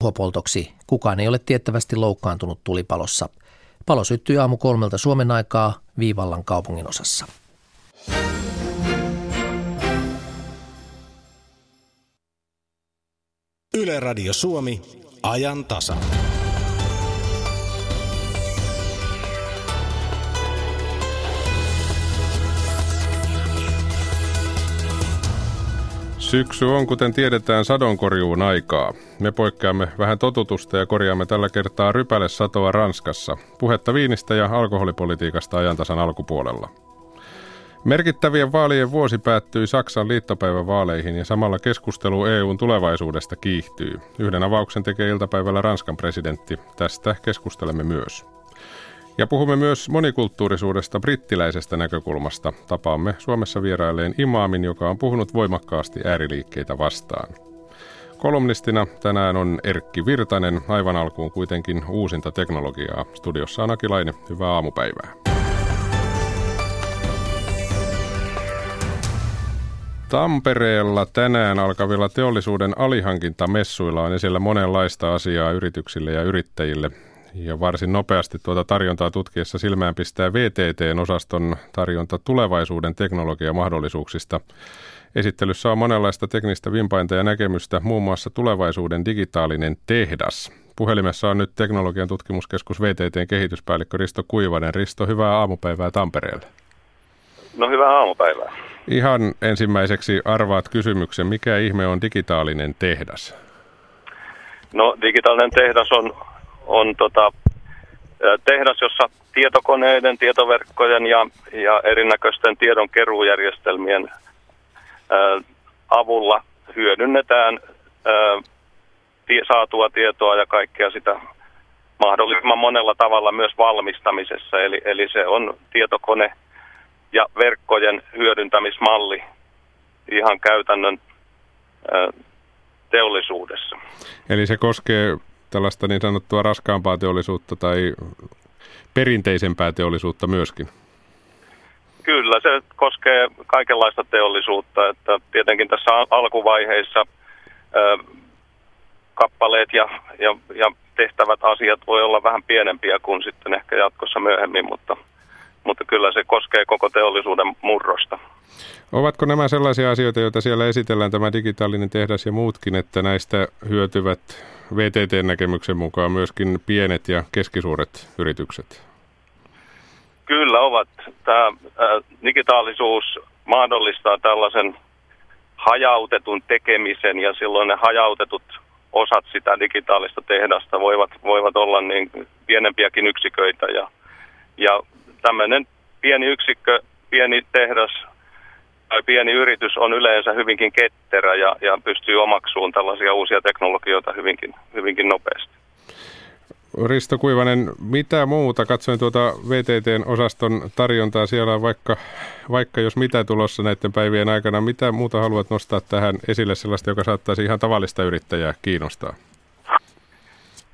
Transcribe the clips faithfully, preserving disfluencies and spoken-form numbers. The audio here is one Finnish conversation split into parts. Tuhopoltoksi kukaan ei ole tiettävästi loukkaantunut tulipalossa. Palo syttyi aamu kolmelta Suomen aikaa Viivallan kaupungin osassa. Yle Radio Suomi, ajan tasa. Syksy on, kuten tiedetään, sadonkorjuun aikaa. Me poikkeamme vähän totutusta ja korjaamme tällä kertaa rypälesatoa Ranskassa. Puhetta viinistä ja alkoholipolitiikasta ajantasan alkupuolella. Merkittävien vaalien vuosi päättyi Saksan liittopäivävaaleihin ja samalla keskustelu E U:n tulevaisuudesta kiihtyy. Yhden avauksen tekee iltapäivällä Ranskan presidentti. Tästä keskustelemme myös. Ja puhumme myös monikulttuurisuudesta brittiläisestä näkökulmasta. Tapaamme Suomessa vierailleen imaamin, joka on puhunut voimakkaasti ääriliikkeitä vastaan. Kolumnistina tänään on Erkki Virtanen. Aivan alkuun kuitenkin uusinta teknologiaa. Studiossa on Aki Laine. Hyvää aamupäivää. Tampereella tänään alkavilla teollisuuden alihankintamessuilla on esillä monenlaista asiaa yrityksille ja yrittäjille. Ja varsin nopeasti tuota tarjontaa tutkiessa silmään pistää V T T:n osaston tarjonta tulevaisuuden teknologiamahdollisuuksista. Esittelyssä on monenlaista teknistä vimpainta ja näkemystä, muun muassa tulevaisuuden digitaalinen tehdas. Puhelimessa on nyt teknologian tutkimuskeskus V T T:n kehityspäällikkö Risto Kuivanen. Risto, hyvää aamupäivää Tampereelle. No, hyvää aamupäivää. Ihan ensimmäiseksi arvaat kysymyksen, mikä ihme on digitaalinen tehdas? No, digitaalinen tehdas on... On tota, tehdas, jossa tietokoneiden, tietoverkkojen ja, ja erinäköisten tiedonkeruujärjestelmien ää, avulla hyödynnetään ää, tie, saatua tietoa ja kaikkea sitä mahdollisimman monella tavalla myös valmistamisessa. Eli, eli se on tietokone- ja verkkojen hyödyntämismalli ihan käytännön ää, teollisuudessa. Eli se koskee tällaista niin sanottua raskaampaa teollisuutta tai perinteisempää teollisuutta myöskin? Kyllä, se koskee kaikenlaista teollisuutta. Että tietenkin tässä alkuvaiheissa ö, kappaleet ja, ja, ja tehtävät asiat voi olla vähän pienempiä kuin sitten ehkä jatkossa myöhemmin, mutta, mutta kyllä se koskee koko teollisuuden murrosta. Ovatko nämä sellaisia asioita, joita siellä esitellään, tämä digitaalinen tehdas ja muutkin, että näistä hyötyvät V T T-näkemyksen mukaan myöskin pienet ja keskisuuret yritykset? Kyllä ovat. Tämä digitaalisuus mahdollistaa tällaisen hajautetun tekemisen, ja silloin ne hajautetut osat sitä digitaalista tehdasta voivat, voivat olla niin pienempiäkin yksiköitä. Ja, ja tämmöinen pieni yksikkö, pieni tehdas tai pieni yritys on yleensä hyvinkin ketterä ja, ja pystyy omaksuun tällaisia uusia teknologioita hyvinkin, hyvinkin nopeasti. Risto Kuivanen, mitä muuta? Katsoin tuota V T T:n osaston tarjontaa. Siellä on vaikka, vaikka jos mitä tulossa näiden päivien aikana. Mitä muuta haluat nostaa tähän esille sellaista, joka saattaisi ihan tavallista yrittäjää kiinnostaa?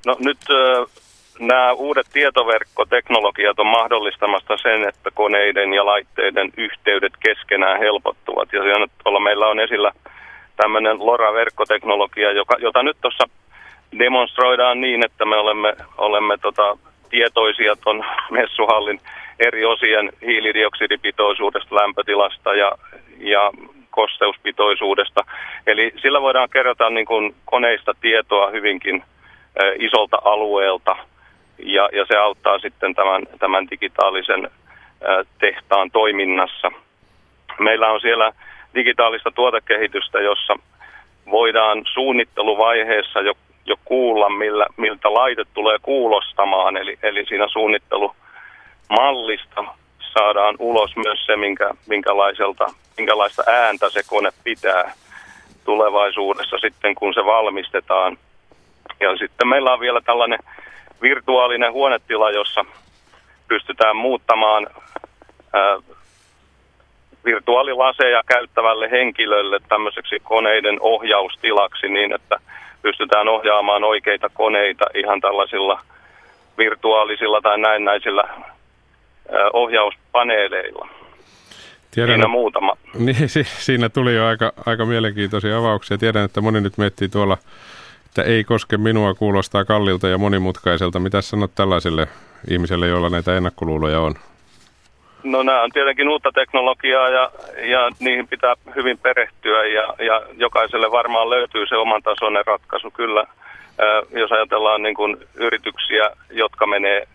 No nyt äh, nämä uudet tietoverkkoteknologiat on mahdollistamasta sen, että koneiden ja laitteiden yhteydet keskenään helpottuvat. Ja tuolla meillä on esillä tämmöinen LoRa-verkkoteknologia, joka, jota nyt tuossa demonstroidaan niin, että me olemme, olemme tota, tietoisia tuon messuhallin eri osien hiilidioksidipitoisuudesta, lämpötilasta ja, ja kosteuspitoisuudesta. Eli sillä voidaan kerätä niin kuin koneista tietoa hyvinkin isolta alueelta, ja, ja se auttaa sitten tämän, tämän digitaalisen tehtaan toiminnassa. Meillä on siellä digitaalista tuotekehitystä, jossa voidaan suunnitteluvaiheessa jo, jo kuulla, millä, miltä laite tulee kuulostamaan, eli, eli siinä suunnittelumallista saadaan ulos myös se, minkä, minkälaiselta, minkälaista ääntä se kone pitää tulevaisuudessa sitten, kun se valmistetaan. Ja sitten meillä on vielä tällainen virtuaalinen huonetila, jossa pystytään muuttamaan ää, virtuaalilaseja käyttävälle henkilölle tämmöiseksi koneiden ohjaustilaksi niin, että pystytään ohjaamaan oikeita koneita ihan tällaisilla virtuaalisilla tai näennäisillä ää, ohjauspaneeleilla. Tiedän, siinä muutama. Niin, siinä tuli jo aika, aika mielenkiintoisia avauksia. Tiedän, että moni nyt miettii tuolla että ei koske minua kuulostaa kallilta ja monimutkaiselta. Mitä sanot tällaisille ihmisille, joilla näitä ennakkoluuloja on? No nämä on tietenkin uutta teknologiaa ja, ja niihin pitää hyvin perehtyä ja, ja jokaiselle varmaan löytyy se oman tasoinen ratkaisu kyllä. Äh, jos ajatellaan niin kuin yrityksiä, jotka menee äh,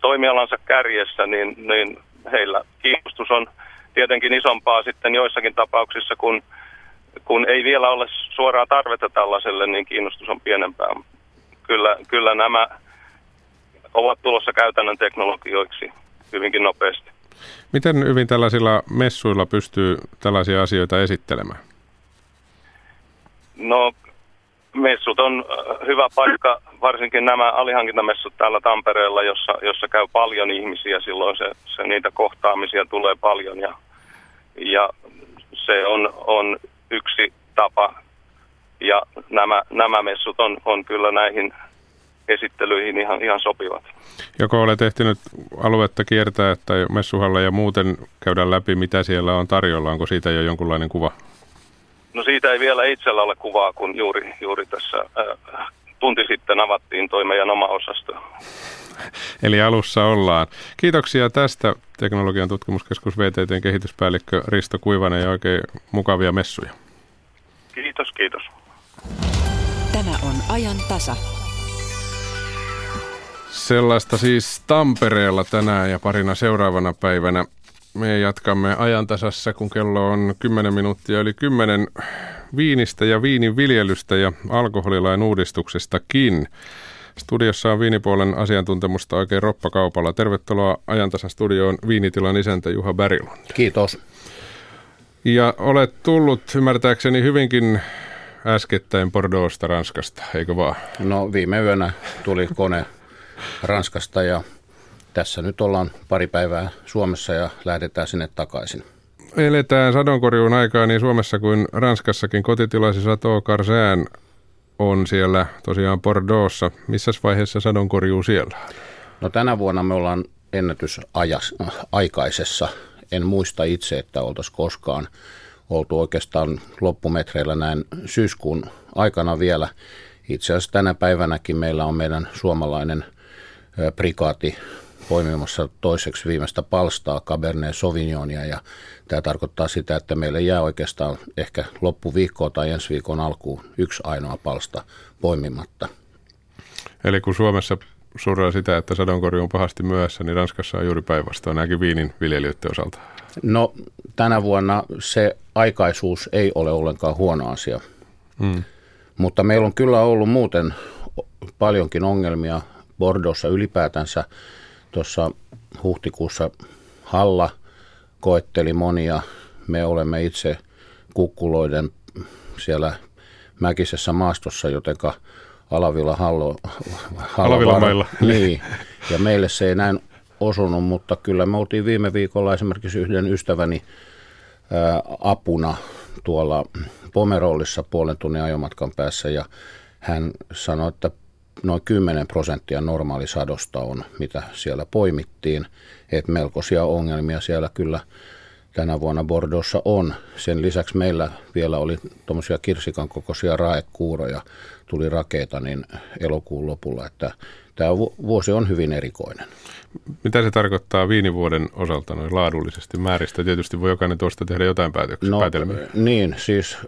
toimialansa kärjessä, niin, niin heillä kiinnostus on tietenkin isompaa sitten joissakin tapauksissa, kun, kun ei vielä ole suoraa tarvetta tällaiselle, niin kiinnostus on pienempää. Kyllä, kyllä nämä ovat tulossa käytännön teknologioiksi hyvinkin nopeasti. Miten hyvin tällaisilla messuilla pystyy tällaisia asioita esittelemään? No, messut on hyvä paikka, varsinkin nämä alihankintamessut täällä Tampereella, jossa, jossa käy paljon ihmisiä. Silloin se, se niitä kohtaamisia tulee paljon ja, ja se on, on yksi tapa. Ja nämä, nämä messut on, on kyllä näihin esittelyihin ihan, ihan sopivat. Joko olet ehtinyt aluetta kiertää tai messuhalla ja muuten käydä läpi, mitä siellä on tarjolla? Onko siitä jo jonkunlainen kuva? No siitä ei vielä itsellä ole kuvaa, kun juuri, juuri tässä äh, tunti sitten avattiin toi meidän oma osasto. Eli alussa ollaan. Kiitoksia tästä Teknologian tutkimuskeskus V T T:n kehityspäällikkö Risto Kuivanen ja oikein mukavia messuja. Kiitos, kiitos. Tämä on ajan tasa. Sellaista siis Tampereella tänään ja parina seuraavana päivänä. Me jatkamme ajantasassa, kun kello on kymmenen minuuttia yli kymmenen viinistä ja viininviljelystä ja alkoholilain uudistuksestakin. Studiossa on viinipuolen asiantuntemusta oikein roppakaupalla. Tervetuloa Ajantasa-studioon viinitilan isäntä Juha Berglund. Kiitos. Ja olet tullut ymmärtääkseni hyvinkin äskettäin Bordeauxsta Ranskasta, eikö vaan? No viime yönä tuli kone Ranskasta ja tässä nyt ollaan pari päivää Suomessa ja lähdetään sinne takaisin. Eletään sadonkorjuun aikaa niin Suomessa kuin Ranskassakin. Kotitilasi Chateau-Karsään on siellä tosiaan Bordeauxssa. Missä vaiheessa sadonkorjuu siellä? No tänä vuonna me ollaan ennätysaikaisessa. En muista itse, että oltaisiin koskaan oltu oikeastaan loppumetreillä näin syyskuun aikana vielä. Itse asiassa tänä päivänäkin meillä on meidän suomalainen prikaati poimimassa toiseksi viimeistä palstaa Cabernet Sauvignonia ja tämä tarkoittaa sitä, että meille jää oikeastaan ehkä loppuviikkoa tai ensi viikon alkuun yksi ainoa palsta poimimatta. Eli kun Suomessa surraa sitä, että sadonkorjuu on pahasti myöhässä, niin Ranskassa on juuri päinvastoin näinkin viinin viljelijöiden osalta. No tänä vuonna se aikaisuus ei ole ollenkaan huono asia, mm. mutta meillä on kyllä ollut muuten paljonkin ongelmia Bordeauxssa ylipäätänsä. Tuossa huhtikuussa halla koetteli monia. Me olemme itse kukkuloiden siellä mäkisessä maastossa, jotenka alavilla hallo, alavilla mailla. Niin, ja meille se ei näin osunut, mutta kyllä me oltiin viime viikolla esimerkiksi yhden ystäväni ää, apuna tuolla Pomerolissa puolen tunnin ajomatkan päässä ja hän sanoi, että noin kymmenen prosenttia normaalisadosta on, mitä siellä poimittiin. Et melkoisia ongelmia siellä kyllä tänä vuonna Bordeauxssa on. Sen lisäksi meillä vielä oli tuommoisia kirsikan kokoisia raekuuroja, tuli rakeita niin elokuun lopulla, että tämä vuosi on hyvin erikoinen. Mitä se tarkoittaa viinivuoden osalta noin laadullisesti määristä? Tietysti voi jokainen tuosta tehdä jotain päätöksiä, no, päätelmiä. Niin, siis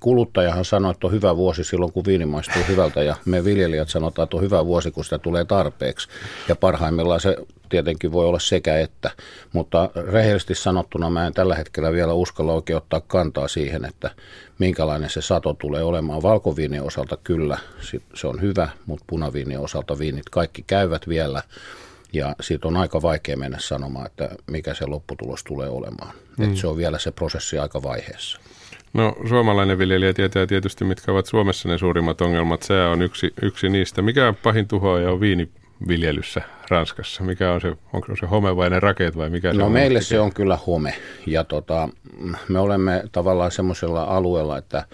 kuluttajahan sanoo, että on hyvä vuosi silloin, kun viini maistuu hyvältä, ja me viljelijät sanotaan, että on hyvä vuosi, kun sitä tulee tarpeeksi. Ja parhaimmillaan se tietenkin voi olla sekä että, mutta rehellisesti sanottuna mä en tällä hetkellä vielä uskalla oikein ottaa kantaa siihen, että minkälainen se sato tulee olemaan. Valkoviinien osalta kyllä se on hyvä, mutta punaviinien osalta viinit kaikki käyvät vielä ja siitä on aika vaikea mennä sanomaan, että mikä se lopputulos tulee olemaan. Mm. Että se on vielä se prosessi aika vaiheessa. No suomalainen viljelijä tietää tietysti, mitkä ovat Suomessa ne suurimmat ongelmat. Se on yksi, yksi niistä. Mikä pahin tuhoaja on viiniviljelyssä Ranskassa? Mikä on se, onko se home vai ne rakeet vai mikä se no, on? No meille mikä? Se on kyllä home ja tota, me olemme tavallaan semmoisella alueella, että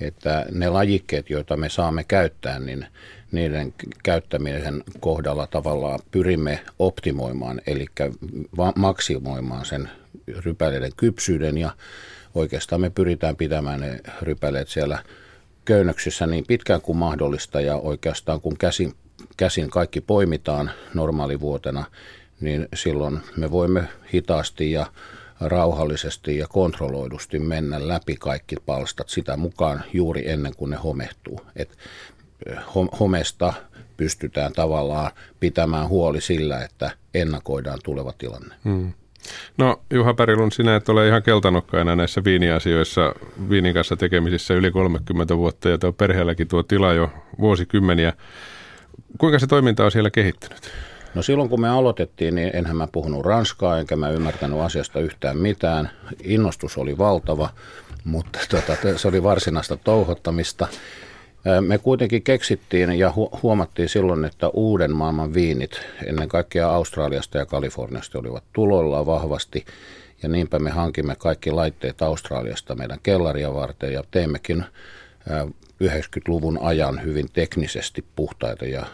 että ne lajikkeet, joita me saamme käyttää, niin niiden käyttämisen kohdalla tavallaan pyrimme optimoimaan, eli maksimoimaan sen rypäleiden kypsyyden ja oikeastaan me pyritään pitämään ne rypäleet siellä köynnöksissä niin pitkään kuin mahdollista ja oikeastaan kun käsin, käsin kaikki poimitaan normaalivuotena, niin silloin me voimme hitaasti ja rauhallisesti ja kontrolloidusti mennä läpi kaikki palstat sitä mukaan juuri ennen kuin ne homehtuu. Et homesta pystytään tavallaan pitämään huoli sillä, että ennakoidaan tuleva tilanne. Hmm. No Juha Berglund, sinä et ole ihan keltanokkaina näissä viiniasioissa, viinin kanssa tekemisissä yli kolmekymmentä vuotta ja tuo perheelläkin tuo tila jo vuosikymmeniä. Kuinka se toiminta on siellä kehittynyt? No silloin kun me aloitettiin, niin enhän mä puhunut ranskaa, enkä mä ymmärtänyt asiasta yhtään mitään. Innostus oli valtava, mutta tuota, se oli varsinaista touhottamista. Me kuitenkin keksittiin ja huomattiin silloin, että uuden maailman viinit, ennen kaikkea Australiasta ja Kaliforniasta, olivat tulolla vahvasti. Ja niinpä me hankimme kaikki laitteet Australiasta meidän kellaria varten ja teimmekin yhdeksänkymmentäluvun ajan hyvin teknisesti puhtaita ja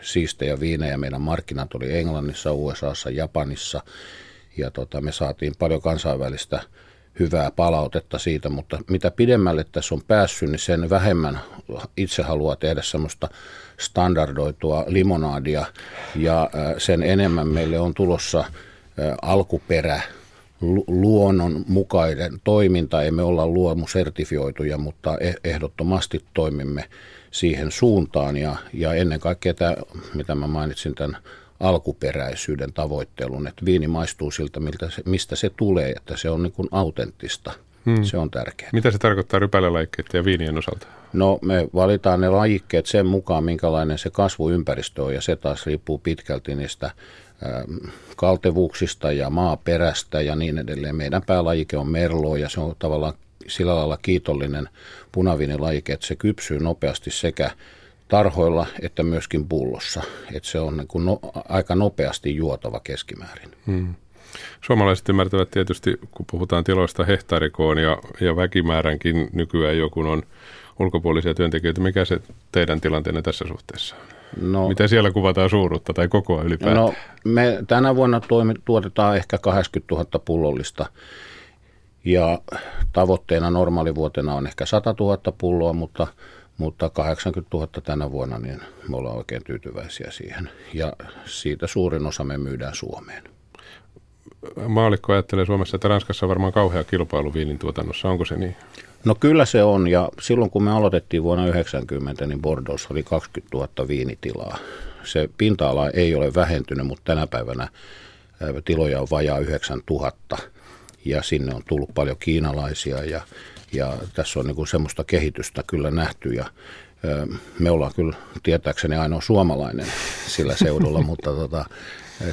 siistejä viinejä. Meidän markkinat oli Englannissa, U S A:ssa, Japanissa ja tota, me saatiin paljon kansainvälistä hyvää palautetta siitä, mutta mitä pidemmälle tässä on päässyt, niin sen vähemmän itse haluaa tehdä semmoista standardoitua limonaadia ja sen enemmän meille on tulossa alkuperä, luonnonmukainen toiminta. Emme olla luomusertifioituja, mutta ehdottomasti toimimme siihen suuntaan ja, ja ennen kaikkea tämä, mitä mä mainitsin, tämän alkuperäisyyden tavoittelun, että viini maistuu siltä, miltä se, mistä se tulee, että se on niin kuin autenttista. Hmm. Se on tärkeää. Mitä se tarkoittaa rypälälajikkeiden ja viinien osalta? No me valitaan ne lajikkeet sen mukaan, minkälainen se kasvuympäristö on ja se taas riippuu pitkälti niistä kaltevuuksista ja maaperästä ja niin edelleen. Meidän päälajike on Merlo ja se on tavallaan sillä lailla kiitollinen punaviinilajike, että se kypsyy nopeasti sekä tarhoilla että myöskin pullossa. Että se on niin kuin no, aika nopeasti juotava keskimäärin. Hmm. Suomalaiset ymmärtävät tietysti, kun puhutaan tiloista hehtaarikoon ja, ja väkimääränkin nykyään joku on ulkopuolisia työntekijöitä. Mikä se teidän tilanteenne tässä suhteessa on? No, mitä siellä kuvataan suuruutta tai kokoa ylipäätään? No, me tänä vuonna toimi, tuotetaan ehkä kahdeksankymmentätuhatta pullollista ja tavoitteena normaalivuotena on ehkä satatuhatta pulloa, mutta, mutta kahdeksankymmentätuhatta tänä vuonna, niin me ollaan oikein tyytyväisiä siihen ja siitä suurin osa me myydään Suomeen. Maallikko ajattelee Suomessa, että Ranskassa on varmaan kauhea kilpailu viinin tuotannossa. Onko se niin? No kyllä se on ja silloin kun me aloitettiin vuonna yhdeksänkymmentä, niin Bordeauxssa oli kaksikymmentätuhatta viinitilaa. Se pinta-ala ei ole vähentynyt, mutta tänä päivänä tiloja on vajaa yhdeksäntuhatta ja sinne on tullut paljon kiinalaisia ja, ja tässä on niin kuin semmoista kehitystä kyllä nähty ja me ollaan kyllä tietääkseni ainoa suomalainen sillä seudulla, mutta tota,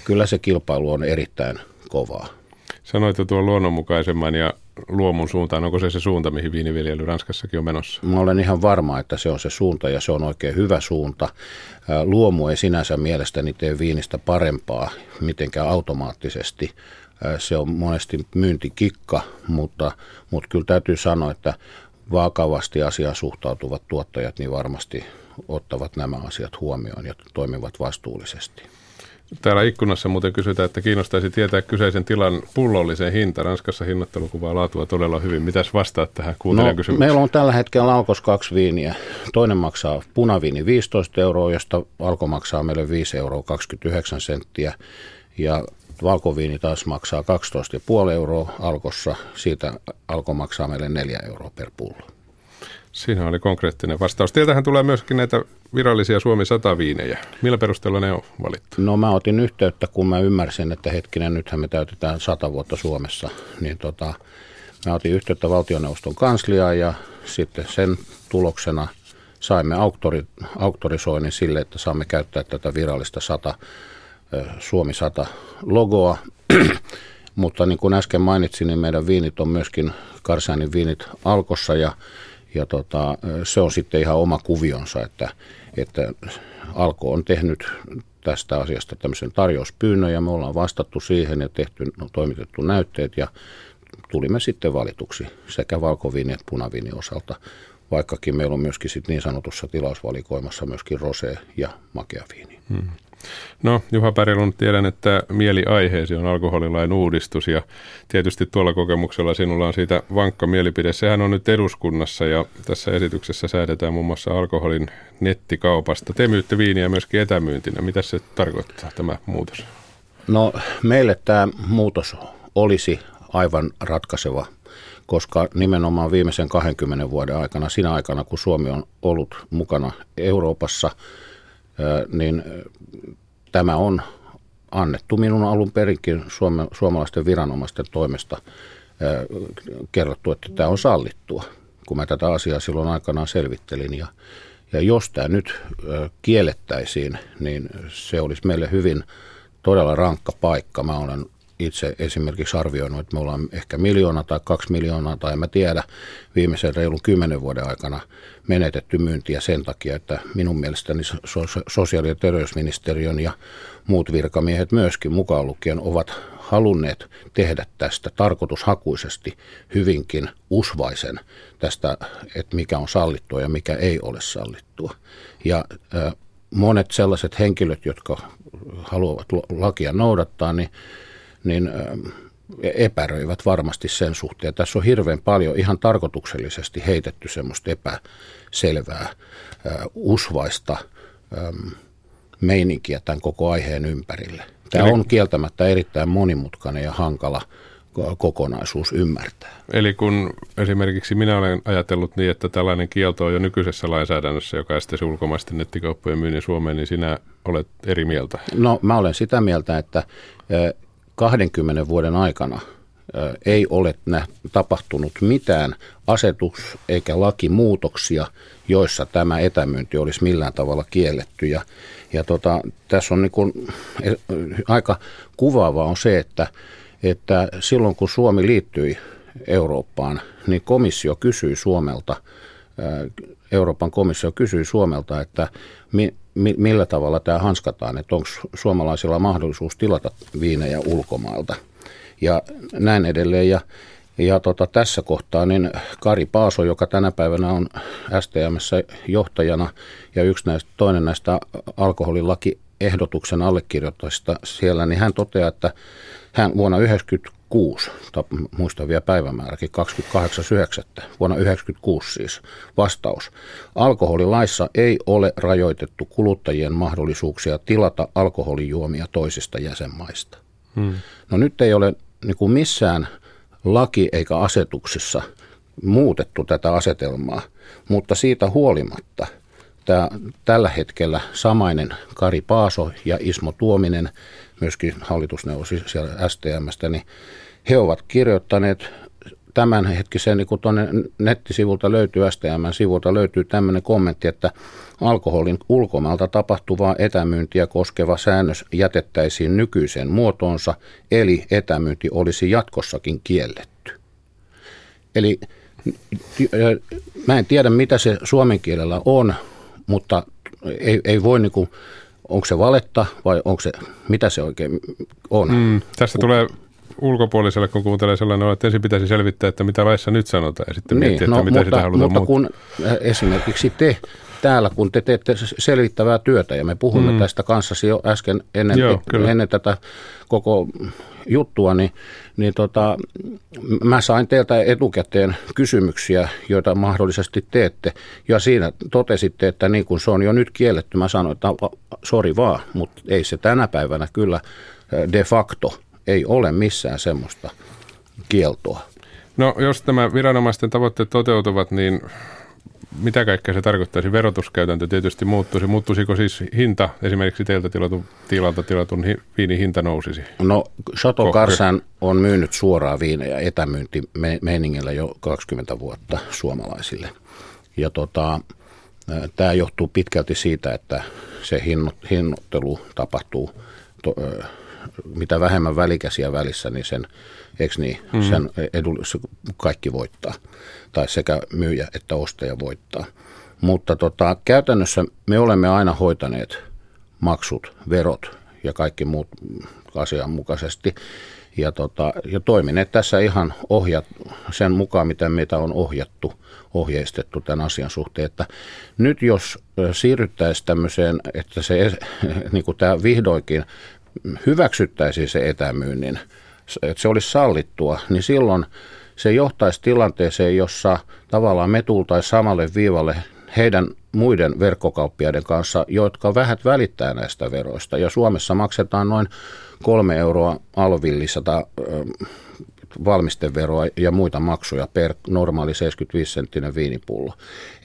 kyllä se kilpailu on erittäin kovaa. Sanoit jo tuon luonnonmukaisemman ja luomun suuntaan. Onko se se suunta, mihin viiniviljely Ranskassakin on menossa? Mä olen ihan varma, että se on se suunta ja se on oikein hyvä suunta. Luomu ei sinänsä mielestäni tee viinistä parempaa mitenkään automaattisesti. Se on monesti myyntikikka, mutta, mutta kyllä täytyy sanoa, että vakavasti asiaan suhtautuvat tuottajat niin varmasti ottavat nämä asiat huomioon ja toimivat vastuullisesti. Täällä ikkunassa muuten kysytään, että kiinnostaisi tietää kyseisen tilan pullollisen hinta. Ranskassa hinnoittelu kuvaa laatua todella hyvin. Mitäs vastaat tähän kuuntelijan kysymykseen? No, meillä on tällä hetkellä Alkossa kaksi viiniä. Toinen maksaa punaviini viisitoista euroa, josta Alko maksaa meille viisi euroa kaksikymmentäyhdeksän senttiä. Ja valkoviini taas maksaa kaksitoista pilkku viisi euroa Alkossa. Siitä Alko maksaa meille neljä euroa per pullo. Siinä oli konkreettinen vastaus. Teiltähän tulee myöskin näitä virallisia Suomi sata viinejä. Millä perusteella ne on valittu? No mä otin yhteyttä, kun mä ymmärsin, että hetkinen, nythän me täytetään sata vuotta Suomessa. Niin tota, mä otin yhteyttä valtioneuvoston kansliaan ja sitten sen tuloksena saimme auktori, auktorisoinnin sille, että saamme käyttää tätä virallista sata, Suomi sata logoa. Mutta niin kuin äsken mainitsin, niin meidän viinit on myöskin Karsänin viinit Alkossa ja Ja tota, se on sitten ihan oma kuvionsa, että, että Alko on tehnyt tästä asiasta tämmöisen tarjouspyynnön ja me ollaan vastattu siihen ja tehty, no, toimitettu näytteet ja tulimme sitten valituksi sekä valkoviini että punaviini osalta. vaikkakin meillä on myöskin sit niin sanotussa tilausvalikoimassa myöskin rosé ja makeaviini. Hmm. No, Juha Berglund, tiedän, että mieliaiheesi on alkoholilain uudistus ja tietysti tuolla kokemuksella sinulla on siitä vankka mielipide. Sehän on nyt eduskunnassa ja tässä esityksessä säädetään muun muassa alkoholin nettikaupasta. Te myytte viiniä myöskin etämyyntinä. Mitä se tarkoittaa tämä muutos? No, meille tämä muutos olisi aivan ratkaiseva, koska nimenomaan viimeisen kahdenkymmenen vuoden aikana, sinä aikana kun Suomi on ollut mukana Euroopassa, niin tämä on annettu minun alun perinkin suome, suomalaisten viranomaisten toimesta kerrottu, että tämä on sallittua, kun mä tätä asiaa silloin aikanaan selvittelin. Ja, ja jos tämä nyt kiellettäisiin, niin se olisi meille hyvin todella rankka paikka. Mä olen itse esimerkiksi arvioinut, että me ollaan ehkä miljoona tai kaksi miljoonaa tai en mä tiedä viimeisen reilun kymmenen vuoden aikana menetetty myyntiä sen takia, että minun mielestäni sosiaali- ja terveysministeriön ja muut virkamiehet myöskin mukaan lukien ovat halunneet tehdä tästä tarkoitushakuisesti hyvinkin usvaisen tästä, että mikä on sallittua ja mikä ei ole sallittua. Ja monet sellaiset henkilöt, jotka haluavat lakia noudattaa, niin niin epäröivät varmasti sen suhteen. Tässä on hirveän paljon ihan tarkoituksellisesti heitetty semmoista epäselvää, usvaista meininkiä tämän koko aiheen ympärille. Tämä on kieltämättä erittäin monimutkainen ja hankala kokonaisuus ymmärtää. Eli kun esimerkiksi minä olen ajatellut niin, että tällainen kielto on jo nykyisessä lainsäädännössä, joka estäisi ulkomaisten nettikauppojen myynnin Suomeen, niin sinä olet eri mieltä? No, mä olen sitä mieltä, että kahdenkymmenen vuoden aikana ei ole tapahtunut mitään asetus- eikä lakimuutoksia, joissa tämä etämyynti olisi millään tavalla kielletty. Ja, ja tota, tässä on niin kuin, aika kuvaavaa on se, että, että silloin kun Suomi liittyi Eurooppaan, niin komissio kysyi Suomelta, Euroopan komissio kysyi Suomelta, että mi, millä tavalla tämä hanskataan, että onko suomalaisilla mahdollisuus tilata viinejä ulkomailta ja näin edelleen. Ja, ja tota, tässä kohtaa niin Kari Paaso, joka tänä päivänä on S T M:ssä johtajana ja yksi näistä, toinen näistä alkoholilaki-ehdotuksen allekirjoittajista siellä, niin hän toteaa, että hän vuonna yhdeksänkymmentäkuusi, muistan vielä päivämääräkin, kaksikymmentäkahdeksas yhdeksättä, vuonna yhdeksänkymmentäkuusi siis, vastaus. Alkoholilaissa ei ole rajoitettu kuluttajien mahdollisuuksia tilata alkoholijuomia toisista jäsenmaista. Hmm. No nyt ei ole niin kuin missään laki- eikä asetuksessa muutettu tätä asetelmaa, mutta siitä huolimatta tämä, tällä hetkellä samainen Kari Paaso ja Ismo Tuominen, myöskin hallitusneuvos siellä S T M:stä, niin he ovat kirjoittaneet tämänhetkisen, niin kun tuonne nettisivulta löytyy, S T M:n sivulta löytyy tämmöinen kommentti, että alkoholin ulkomailta tapahtuvaa etämyyntiä koskeva säännös jätettäisiin nykyiseen muotoonsa, eli etämyynti olisi jatkossakin kielletty. Eli mä en tiedä, mitä se suomen kielellä on, mutta ei, ei voi niin kuin, onko se valetta vai onko se, mitä se oikein on? Mm, tästä tulee ulkopuoliselle, kun kuuntelee sellainen, että ensin pitäisi selvittää, että mitä laissa nyt sanotaan ja sitten niin, miettiä, no, että mitä mutta, sitä halutaan mutta kun äh, esimerkiksi te täällä, kun te teette selvittävää työtä ja me puhumme mm. tästä kanssasi jo äsken ennen, Joo, et, ennen tätä koko juttua, niin, niin tota, mä sain teiltä etukäteen kysymyksiä, joita mahdollisesti teette, ja siinä totesitte, että niin kuin se on jo nyt kielletty, mä sanoin, että sori vaan, mutta ei se tänä päivänä kyllä de facto ei ole missään semmoista kieltoa. No jos tämä viranomaisten tavoitteet toteutuvat, niin mitä kaikkea se tarkoittaisi? Verotuskäytäntö tietysti muuttuisi. Muuttuisiko siis hinta? Esimerkiksi teiltä tilatun, tilalta tilatun hi, viinin hinta nousisi? No, Chateau-Karsaina on myynyt suoraa viinejä etämyyntimeiningillä jo kaksikymmentä vuotta suomalaisille. Ja tota, tämä johtuu pitkälti siitä, että se hinno, hinnoittelu tapahtuu, to, ö, mitä vähemmän välikäsiä välissä, niin sen, eikö niin, mm. sen edullis, kaikki voittaa. Tai sekä myyjä että ostaja voittaa. Mutta tota, käytännössä me olemme aina hoitaneet maksut, verot ja kaikki muut asianmukaisesti. ja, tota, ja toimineet tässä ihan ohjat, sen mukaan, mitä meitä on ohjattu, ohjeistettu tämän asian suhteen. Että nyt jos siirryttäisiin tämmöiseen, että se, niin kuin tämä vihdoinkin hyväksyttäisiin se etämyynnin, että se olisi sallittua, niin silloin se johtaisi tilanteeseen, jossa tavallaan me tultaisiin samalle viivalle heidän muiden verkkokauppiaiden kanssa, jotka vähät välittää näistä veroista. Ja Suomessa maksetaan noin kolme euroa alvillista valmisteveroa ja muita maksuja per normaali seitsemänkymmentäviisi senttinen viinipullo.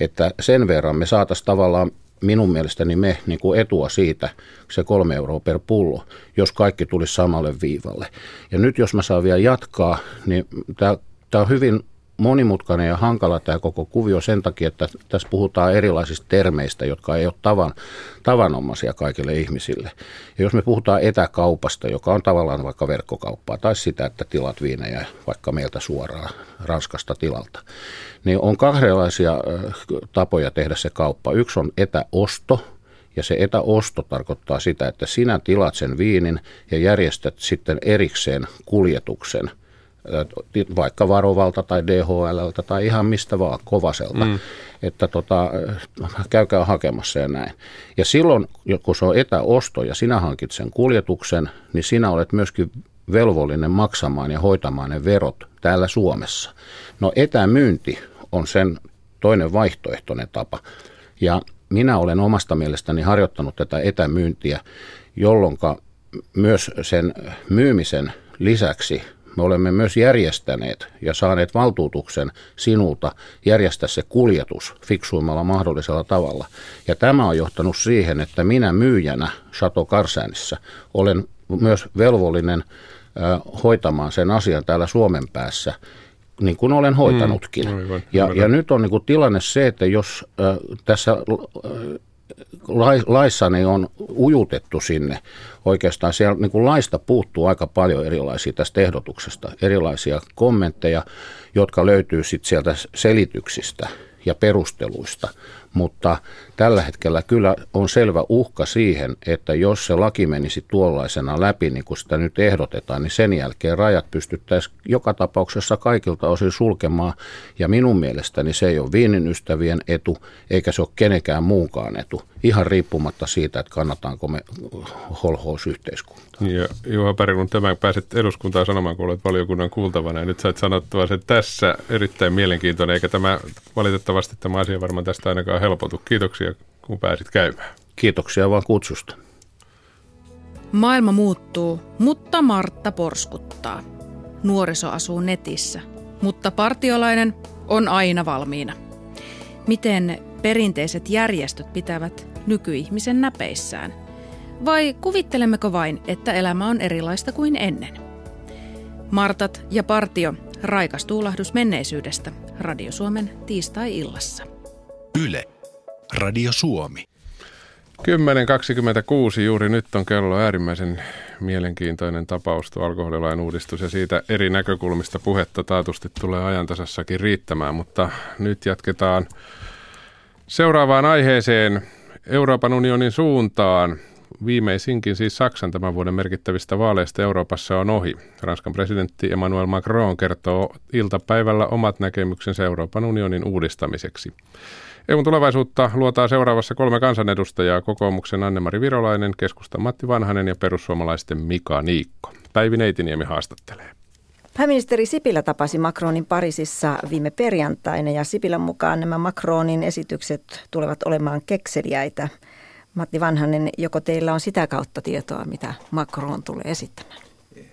Että sen verran me saataisiin tavallaan minun mielestäni me niin kuin etua siitä, se kolme euroa per pullo, jos kaikki tulisi samalle viivalle. Ja nyt jos mä saan vielä jatkaa, niin tämä, tämä on hyvin monimutkainen ja hankala tämä koko kuvio sen takia, että tässä puhutaan erilaisista termeistä, jotka ei ole tavan, tavanomaisia kaikille ihmisille. Ja jos me puhutaan etäkaupasta, joka on tavallaan vaikka verkkokauppaa tai sitä, että tilat viinejä vaikka meiltä suoraan Ranskasta tilalta, niin on kahdenlaisia tapoja tehdä se kauppa. Yksi on etäosto. Ja se etäosto tarkoittaa sitä, että sinä tilat sen viinin ja järjestät sitten erikseen kuljetuksen vaikka Varovalta tai D H L:ltä tai ihan mistä vaan, Kovaselta, mm. että tota, käykää hakemassa ja näin. Ja silloin, kun se on etäosto ja sinä hankit sen kuljetuksen, niin sinä olet myöskin velvollinen maksamaan ja hoitamaan ne verot täällä Suomessa. No etämyynti on sen toinen vaihtoehtoinen tapa. Ja minä olen omasta mielestäni harjoittanut tätä etämyyntiä, jolloin myös sen myymisen lisäksi me olemme myös järjestäneet ja saaneet valtuutuksen sinulta järjestää se kuljetus fiksuimmalla mahdollisella tavalla. Ja tämä on johtanut siihen, että minä myyjänä Chateau-Karsainissa olen myös velvollinen hoitamaan sen asian täällä Suomen päässä, niin kuin olen hoitanutkin. Mm, aivan, ja, aivan. ja nyt on niin kuin tilanne se, että jos äh, tässä... Äh, laissa ne on ujutettu sinne. Oikeastaan siellä niin kuin laista puuttuu aika paljon erilaisia tästä ehdotuksesta, erilaisia kommentteja, jotka löytyy sitten sieltä selityksistä ja perusteluista. Mutta tällä hetkellä kyllä on selvä uhka siihen, että jos se laki menisi tuollaisena läpi, niin kuin sitä nyt ehdotetaan, niin sen jälkeen rajat pystyttäisiin joka tapauksessa kaikilta osin sulkemaan. Ja minun mielestäni se ei ole viinin ystävien etu, eikä se ole kenenkään muunkaan etu, ihan riippumatta siitä, että kannataanko me holhousyhteiskuntaa. Ja Juha Berglund, tämän pääset eduskuntaan sanomaan, kun olet valiokunnan kuultavana. Ja nyt sait sanottua se tässä erittäin mielenkiintoinen, eikä tämä valitettavasti tämä asia varmaan tästä ainakaan helpotu. Kiitoksia, kun pääsit käymään. Kiitoksia vaan kutsusta. Maailma muuttuu, mutta Martta porskuttaa. Nuoriso asuu netissä, mutta partiolainen on aina valmiina. Miten perinteiset järjestöt pitävät nykyihmisen näpeissään? Vai kuvittelemmeko vain, että elämä on erilaista kuin ennen? Martat ja partio, raikas tuulahdus menneisyydestä, Radio Suomen tiistai-illassa. Yle, Radio Suomi. kymmenen kaksikymmentäkuusi juuri nyt on kello, äärimmäisen mielenkiintoinen tapaus, tuo alkoholilain uudistus, ja siitä eri näkökulmista puhetta taatusti tulee ajantasassakin riittämään, mutta nyt jatketaan seuraavaan aiheeseen Euroopan unionin suuntaan. Viimeisinkin siis Saksan tämän vuoden merkittävistä vaaleista Euroopassa on ohi. Ranskan presidentti Emmanuel Macron kertoo iltapäivällä omat näkemyksensä Euroopan unionin uudistamiseksi. E U:n tulevaisuutta luotaa seuraavassa kolme kansanedustajaa, kokoomuksen Anne-Mari Virolainen, keskustan Matti Vanhanen ja perussuomalaisten Mika Niikko. Päivi Neitiniemi haastattelee. Pääministeri Sipilä tapasi Macronin Pariisissa viime perjantaina, ja Sipilän mukaan nämä Macronin esitykset tulevat olemaan kekseliäitä. Matti Vanhanen, joko teillä on sitä kautta tietoa, mitä Macron tulee esittämään?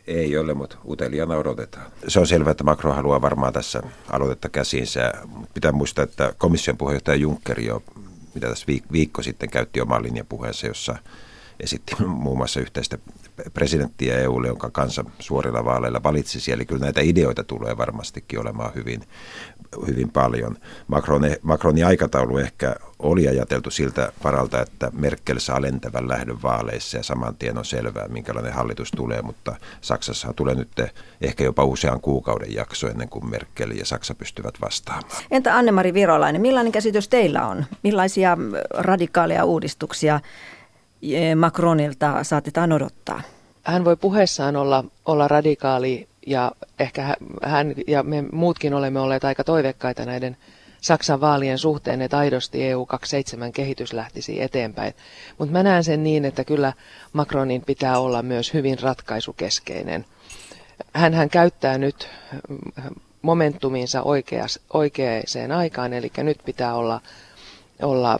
Ei ole, mutta uteliaana odotetaan. Se on selvää, että Macron haluaa varmaan tässä aloitetta käsiinsä. Pitää muistaa, että komission puheenjohtaja Juncker jo, mitä tässä viikko sitten käytti oman linjapuheensa, jossa esitti muun muassa yhteistä presidenttiä E U:lle, jonka kansa suorilla vaaleilla valitsisi. Eli kyllä näitä ideoita tulee varmastikin olemaan hyvin, hyvin paljon. Macronin, Macronin aikataulu ehkä oli ajateltu siltä varalta, että Merkel saa lentävän lähdön vaaleissa ja saman tien on selvää, minkälainen hallitus tulee, mutta Saksassa tulee nyt ehkä jopa usean kuukauden jakso ennen kuin Merkel ja Saksa pystyvät vastaamaan. Entä Anne-Mari Virolainen, millainen käsitys teillä on? Millaisia radikaaleja uudistuksia Macronilta saatetaan odottaa? hän voi puheessaan olla, olla radikaali ja ehkä hän ja me muutkin olemme olleet aika toiveikkaita näiden Saksan vaalien suhteen, että aidosti E U kaksikymmentäseitsemän kehitys lähtisi eteenpäin. Mutta mä näen sen niin, että kyllä Macronin pitää olla myös hyvin ratkaisukeskeinen. Hänhän käyttää nyt momentuminsa oikeas, oikeaan aikaan, eli nyt pitää olla, olla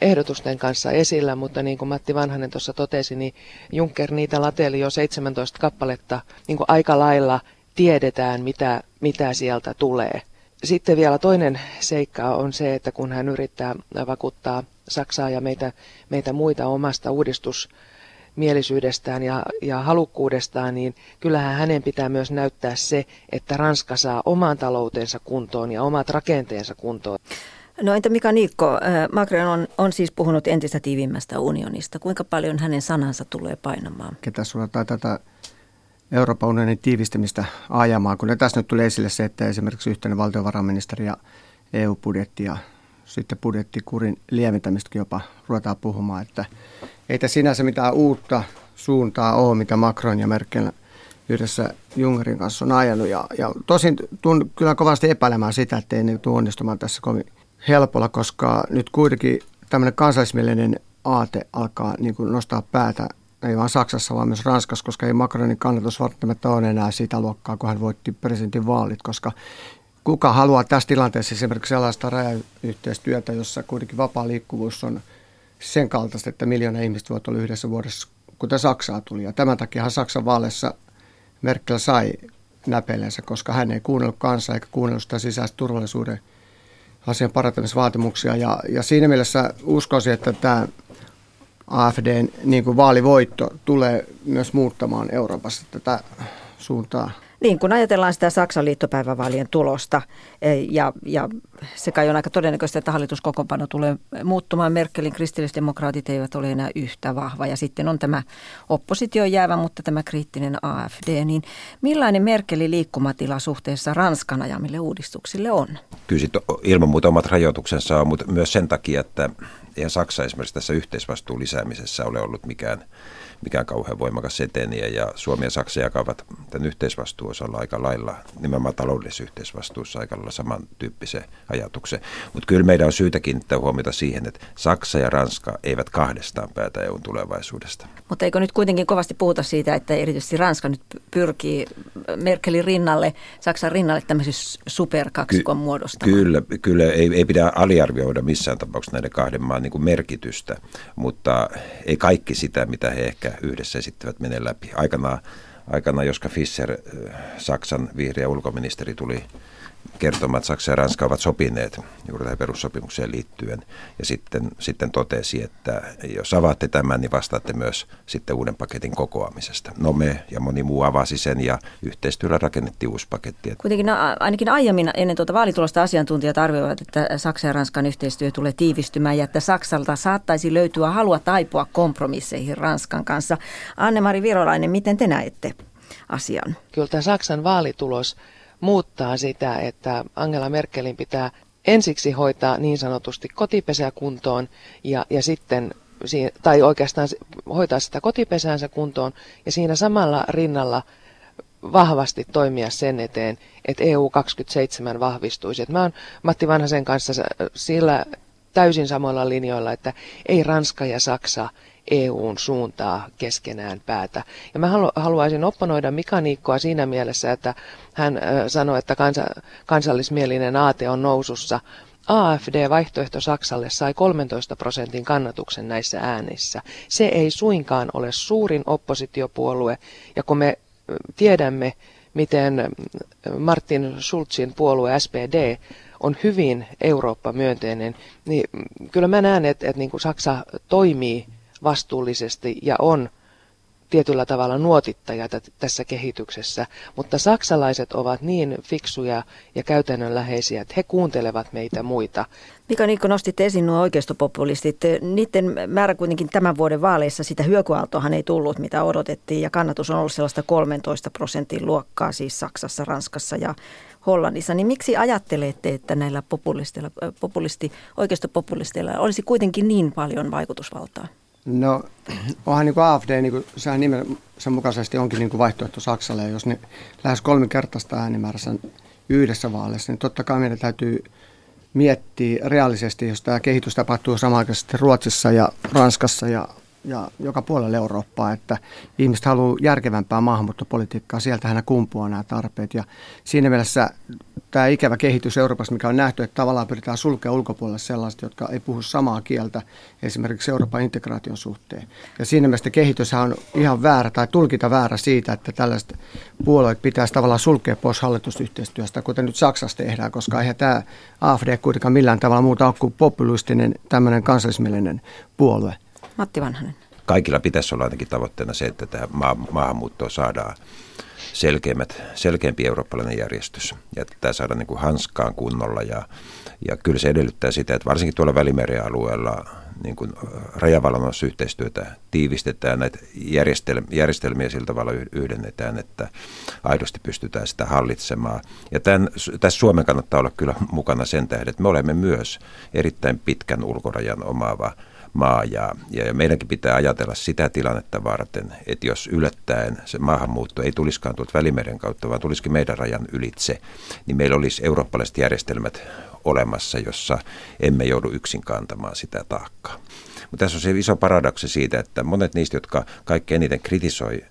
ehdotusten kanssa esillä, mutta niin kuin Matti Vanhanen tuossa totesi, niin Juncker niitä lateli jo seitsemäntoista kappaletta, niin kuin aika lailla tiedetään, mitä, mitä sieltä tulee. Sitten vielä toinen seikka on se, että kun hän yrittää vakuuttaa Saksaa ja meitä, meitä muita omasta uudistusmielisyydestään ja, ja halukkuudestaan, niin kyllähän hänen pitää myös näyttää se, että Ranska saa oman taloutensa kuntoon ja omat rakenteensa kuntoon. No entä Mika Niikko, Macron on, on siis puhunut entistä tiivimmästä unionista. Kuinka paljon hänen sanansa tulee painamaan? Ketä suunnataan tätä Euroopan unionin tiivistämistä ajamaan, kun tässä nyt tulee esille se, että esimerkiksi yhteinen valtiovarainministeri ja E U-budjetti ja sitten budjettikurin lieventämistäkin jopa ruvetaan puhumaan, että ei tässä sinänsä mitään uutta suuntaa ole, mitä Macron ja Merkel yhdessä Junckerin kanssa on ajanut ja, ja tosin tuun kyllä kovasti epäilemään sitä, että ei ne tule onnistumaan tässä kovin helpolla, koska nyt kuitenkin tämmöinen kansallismielinen aate alkaa niin kuin nostaa päätä. Ei vaan Saksassa, vaan myös Ranskassa, koska ei Macronin kannatus välttämättä ole enää sitä luokkaa, kun hän voitti presidentin vaalit, koska kuka haluaa tässä tilanteessa esimerkiksi sellaista rajayhteistyötä, jossa kuitenkin vapaa liikkuvuus on sen kaltaista, että miljoona ihmistä voi olla yhdessä vuodessa, kuten Saksaa tuli. Ja tämän takiahan Saksan vaaleissa Merkel sai näpeleensä, koska hän ei kuunnellut kansaa eikä kuunnellut sitä sisäistä turvallisuuden asian parantamisvaatimuksia. Ja, ja siinä mielessä uskoisin, että tämä A F D:n niin kuin vaalivoitto tulee myös muuttamaan Euroopassa tätä suuntaa. Niin, kun ajatellaan sitä Saksan liittopäivävaalien tulosta, ja, ja se kai on aika todennäköistä, että hallituskokoonpano tulee muuttumaan. Merkelin kristillisdemokraatit eivät ole enää yhtä vahva, ja sitten on tämä oppositio jäävä, mutta tämä kriittinen A F D. Niin millainen Merkelin liikkumatila suhteessa Ranskan ajamille uudistuksille on? Kyllä sitten ilman muuta omat rajoituksensa on, mutta myös sen takia, että eihän Saksa esimerkiksi tässä yhteisvastuun lisäämisessä ole ollut mikään, mikään kauhean voimakas eteniä, ja Suomi ja Saksa jakavat tämän yhteisvastuuosalla aika lailla, nimenomaan taloudellisessa yhteisvastuussa aika lailla samantyyppisen ajatuksen. Mutta kyllä meidän on syytä kiinnittää huomiota siihen, että Saksa ja Ranska eivät kahdestaan päätä E U:n tulevaisuudesta. Mutta eikö nyt kuitenkin kovasti puhuta siitä, että erityisesti Ranska nyt pyrkii Merkelin rinnalle, Saksan rinnalle tämmöisen superkaksikon Ky- muodostamaan? Kyllä, kyllä ei, ei pidä aliarvioida missään tapauksessa näiden kahden maan niin kuin merkitystä, mutta ei kaikki sitä, mitä he ehkä yhdessä esittävät, mene läpi. Aikanaan, aikana, Joska Fischer, Saksan vihreä ulkoministeri, tuli kertomaan, että Saksa ja Ranska ovat sopineet juuri tähän perussopimukseen liittyen, ja sitten, sitten totesi, että jos avaatte tämän, niin vastaatte myös sitten uuden paketin kokoamisesta. No me ja moni muu avasi sen, ja yhteistyöllä rakennettiin uusi paketti. Kuitenkin ainakin aiemmin ennen tuota vaalitulosta asiantuntijat arvioivat, että Saksa ja Ranskan yhteistyö tulee tiivistymään, ja että Saksalta saattaisi löytyä halua taipua kompromisseihin Ranskan kanssa. Anne-Mari Virolainen, miten te näette asian? Kyllä tämä Saksan vaalitulos muuttaa sitä, että Angela Merkelin pitää ensiksi hoitaa niin sanotusti kotipesä kuntoon ja, ja sitten, tai oikeastaan hoitaa sitä kotipesäänsä kuntoon ja siinä samalla rinnalla vahvasti toimia sen eteen, että E U kaksikymmentäseitsemän vahvistuisi. Et mä oon Matti Vanhasen kanssa sillä täysin samoilla linjoilla, että ei Ranska ja Saksa E U:n suuntaa keskenään päätä. Ja mä haluaisin opponoida Mika Niikkoa siinä mielessä, että hän sanoi, että kansa, kansallismielinen aate on nousussa. A F D-vaihtoehto Saksalle sai kolmetoista prosentin kannatuksen näissä äänissä. Se ei suinkaan ole suurin oppositiopuolue, ja kun me tiedämme, miten Martin Schulzin puolue S P D on hyvin Eurooppa-myönteinen, niin kyllä mä näen, että, että niin kuin Saksa toimii vastuullisesti ja on tietyllä tavalla nuotittaja t- tässä kehityksessä, mutta saksalaiset ovat niin fiksuja ja käytännönläheisiä, että he kuuntelevat meitä muita. Mika Niikko, nostitte esiin nuo oikeistopopulistit. Niiden määrä kuitenkin tämän vuoden vaaleissa, sitä hyökyaaltoahan ei tullut, mitä odotettiin, ja kannatus on ollut sellaista kolmetoista prosentin luokkaa, siis Saksassa, Ranskassa ja Hollannissa. Niin miksi ajattelette, että näillä populisteilla, populisti, oikeistopopulisteilla olisi kuitenkin niin paljon vaikutusvaltaa? No, onhan niin kuin A F D, niin kuin, sehän nimen, sen mukaisesti onkin niin kuin vaihtoehto Saksalle. Ja jos ne lähes kolminkertaista äänimäärässä yhdessä vaaleissa, niin totta kai meidän täytyy miettiä reaalisesti, jos tämä kehitys tapahtuu samanaikaisesti Ruotsissa ja Ranskassa ja, ja joka puolella Eurooppaa, että ihmiset haluaa järkevämpää maahanmuuttopolitiikkaa, sieltähän nämä kumpuaa nämä tarpeet. Ja siinä mielessä tämä ikävä kehitys Euroopassa, mikä on nähty, että tavallaan pyritään sulkemaan ulkopuolelle sellaiset, jotka ei puhu samaa kieltä esimerkiksi Euroopan integraation suhteen. Ja siinä mielessä kehitys on ihan väärä tai tulkita väärä siitä, että tällaiset puolueet pitäisi tavallaan sulkea pois hallitusyhteistyöstä, kuten nyt Saksassa tehdään, koska eihän tämä A F D kuitenkaan millään tavalla muuta ole kuin populistinen tämmöinen kansallismielinen puolue. Matti Vanhanen. Kaikilla pitäisi olla ainakin tavoitteena se, että tämä ma- maahanmuuttoa saadaan selkeämmät, selkeämpi eurooppalainen järjestys. Ja tämä saadaan niin kuin hanskaan kunnolla. Ja, ja kyllä se edellyttää sitä, että varsinkin tuolla Välimeren alueella niin kuin rajavalvonnassa yhteistyötä tiivistetään, näitä järjestelmiä sillä tavalla yhdennetään, että aidosti pystytään sitä hallitsemaan. Ja tämän, tässä Suomen kannattaa olla kyllä mukana sen tähden, että me olemme myös erittäin pitkän ulkorajan omaava maa ja, ja meidänkin pitää ajatella sitä tilannetta varten, että jos yllättäen se maahanmuutto ei tulisikaan tuolta Välimeren kautta, vaan tulisikin meidän rajan ylitse, niin meillä olisi eurooppalaiset järjestelmät olemassa, jossa emme joudu yksin kantamaan sitä taakkaa. Mutta tässä on se iso paradoksi siitä, että monet niistä, jotka kaikkein eniten kritisoi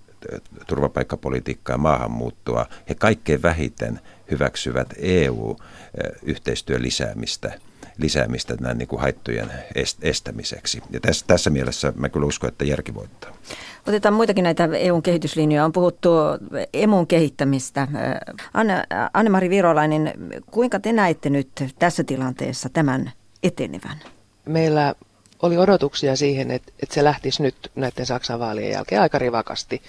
turvapaikkapolitiikkaa ja maahanmuuttoa, he kaikkein vähiten hyväksyvät E U-yhteistyön lisäämistä. lisäämistä näin niin kuin haittojen estämiseksi. Ja tässä, tässä mielessä mä kyllä uskon, että järki voittaa. Otetaan muitakin näitä E U:n kehityslinjoja. On puhuttu emun kehittämistä. Anne, Anne-Mari Virolainen, kuinka te näette nyt tässä tilanteessa tämän etenevän? Meillä oli odotuksia siihen, että, että se lähtisi nyt näiden Saksan vaalien jälkeen aika rivakasti.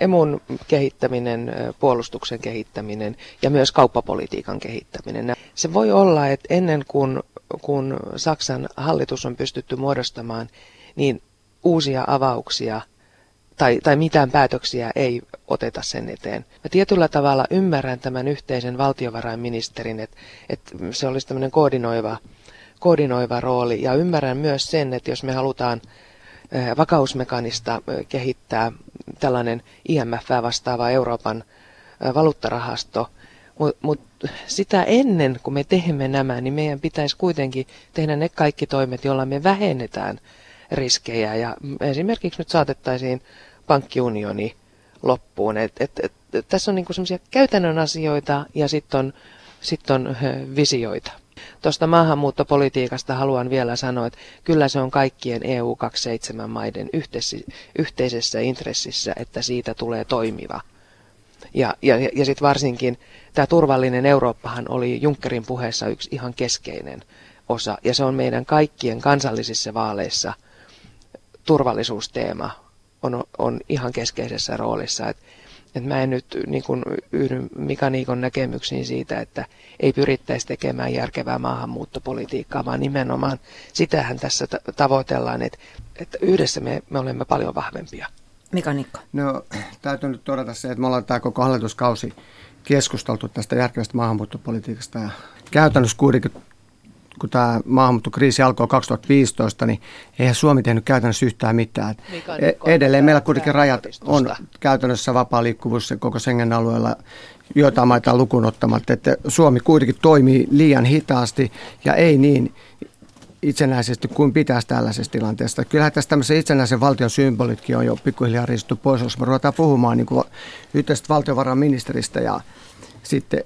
Emun kehittäminen, puolustuksen kehittäminen ja myös kauppapolitiikan kehittäminen. Se voi olla, että ennen kuin kun Saksan hallitus on pystytty muodostamaan, niin uusia avauksia tai, tai mitään päätöksiä ei oteta sen eteen. Mä tietyllä tavalla ymmärrän tämän yhteisen valtiovarainministerin, että, että se olisi tämmöinen koordinoiva, koordinoiva rooli. Ja ymmärrän myös sen, että jos me halutaan vakausmekanista kehittää tällainen I M F:ää vastaava Euroopan valuuttarahasto, mutta mut sitä ennen kuin me teemme nämä, niin meidän pitäisi kuitenkin tehdä ne kaikki toimet, joilla me vähennetään riskejä ja esimerkiksi nyt saatettaisiin pankkiunioni loppuun. Et, et, et, et, tässä on niinku semmoisia käytännön asioita ja sitten on, sit on visioita. Tuosta maahanmuuttopolitiikasta haluan vielä sanoa, että kyllä se on kaikkien E U kaksikymmentäseitsemän maiden yhteisessä intressissä, että siitä tulee toimiva. Ja, ja, ja sitten varsinkin tämä turvallinen Eurooppahan oli Junckerin puheessa yksi ihan keskeinen osa, ja se on meidän kaikkien kansallisissa vaaleissa turvallisuusteema on, on ihan keskeisessä roolissa. Et, et mä en nyt niin kun yhdyn Mika Niikon näkemyksiin siitä, että ei pyrittäisi tekemään järkevää maahanmuuttopolitiikkaa, vaan nimenomaan sitähän tässä tavoitellaan, että et yhdessä me, me olemme paljon vahvempia. Mika Niikko. No, täytyy nyt todeta se, että me ollaan tämä koko hallituskausi keskusteltu tästä järkevästä maahanmuuttopolitiikasta. Ja käytännössä kuitenkin, kun tämä maahanmuuttokriisi alkoi kaksituhattaviisitoista, niin eihän Suomi tehnyt käytännössä yhtään mitään. Niikko, edelleen meillä kuitenkin rajat on käytännössä vapaa liikkuvuus koko Schengen alueella, joita maita lukuun ottamatta. Että Suomi kuitenkin toimii liian hitaasti ja ei niin itsenäisesti kuin pitäisi tällaisessa tilanteessa. Kyllähän tässä tämmöisen itsenäisen valtion symbolitkin on jo pikkuhiljaa riisuttu pois, jos me ruvetaan puhumaan niin kuin yhteisestä valtiovarainministeristä ja sitten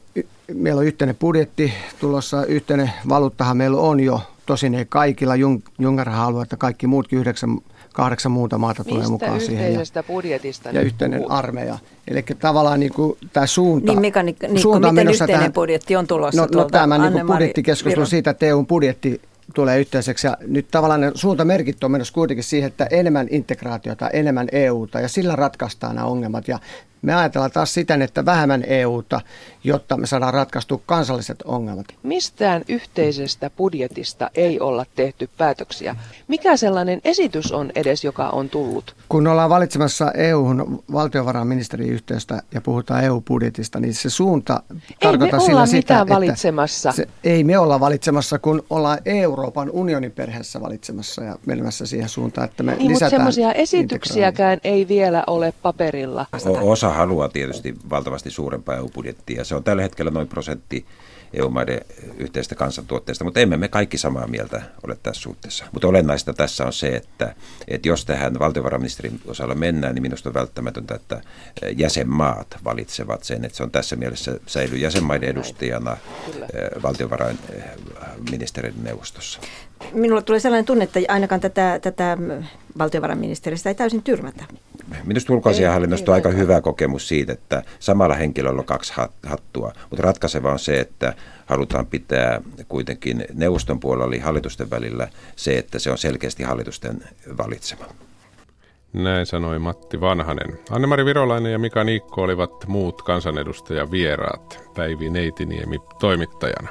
meillä on yhteinen budjetti tulossa, yhteinen valuuttahan meillä on jo, tosin ei kaikilla Juncker-alueilla, että kaikki muutkin yhdeksän, kahdeksan muuta maata tulee mistä mukaan siihen. Mistä yhteisestä budjetista? Ja, ja yhteinen armeija. Eli tavallaan niin kuin tämä suunta. Niin Mika Niikko, suunta miten yhteinen tähän, budjetti on tulossa no, tuolta? No tämä niin budjettikeskustelu siitä, että E U:n budjetti tulee yhteiseksi ja nyt tavallaan ne suuntamerkit on menossa kuitenkin siihen, että enemmän integraatiota, enemmän E U:ta ja sillä ratkaistaan nämä ongelmat ja me ajatellaan taas siten, että vähemmän E U:ta, jotta me saadaan ratkaistua kansalliset ongelmat. Mistään yhteisestä budjetista ei olla tehty päätöksiä. Mikä sellainen esitys on edes, joka on tullut? Kun ollaan valitsemassa E U:n valtiovarainministeriyhteystä ja puhutaan E U-budjetista, niin se suunta ei tarkoittaa sillä sitä, että... Ei me olla mitään valitsemassa. Se, ei me olla valitsemassa, kun ollaan euro Euroopan unionin perheessä valitsemassa ja menemässä siihen suuntaan, että me niin, lisätään. Mutta semmoisia esityksiäkään ei vielä ole paperilla. O- osa haluaa tietysti valtavasti suurempaa E U-budjettia. Se on tällä hetkellä noin prosentti E U-maiden yhteistä kansantuotteesta, mutta emme me kaikki samaa mieltä ole tässä suhteessa. Mutta olennaista tässä on se, että, että jos tähän valtiovarainministerin osalla mennään, niin minusta on välttämätöntä, että jäsenmaat valitsevat sen, että se on tässä mielessä säilyy jäsenmaiden edustajana valtiovarainministerin neuvostossa. Minulla tulee sellainen tunne, että ainakaan tätä, tätä valtiovarainministeristä ei täysin tyrmätä. Minusta ulkoasiainhallinnosta on aika hyvä kokemus siitä, että samalla henkilöllä on kaksi hattua, mutta ratkaiseva on se, että halutaan pitää kuitenkin neuvoston puolella eli hallitusten välillä se, että se on selkeästi hallitusten valitsema. Näin sanoi Matti Vanhanen. Anne-Mari Virolainen ja Mika Niikko olivat muut kansanedustajavieraat, Päivi Neitiniemi toimittajana.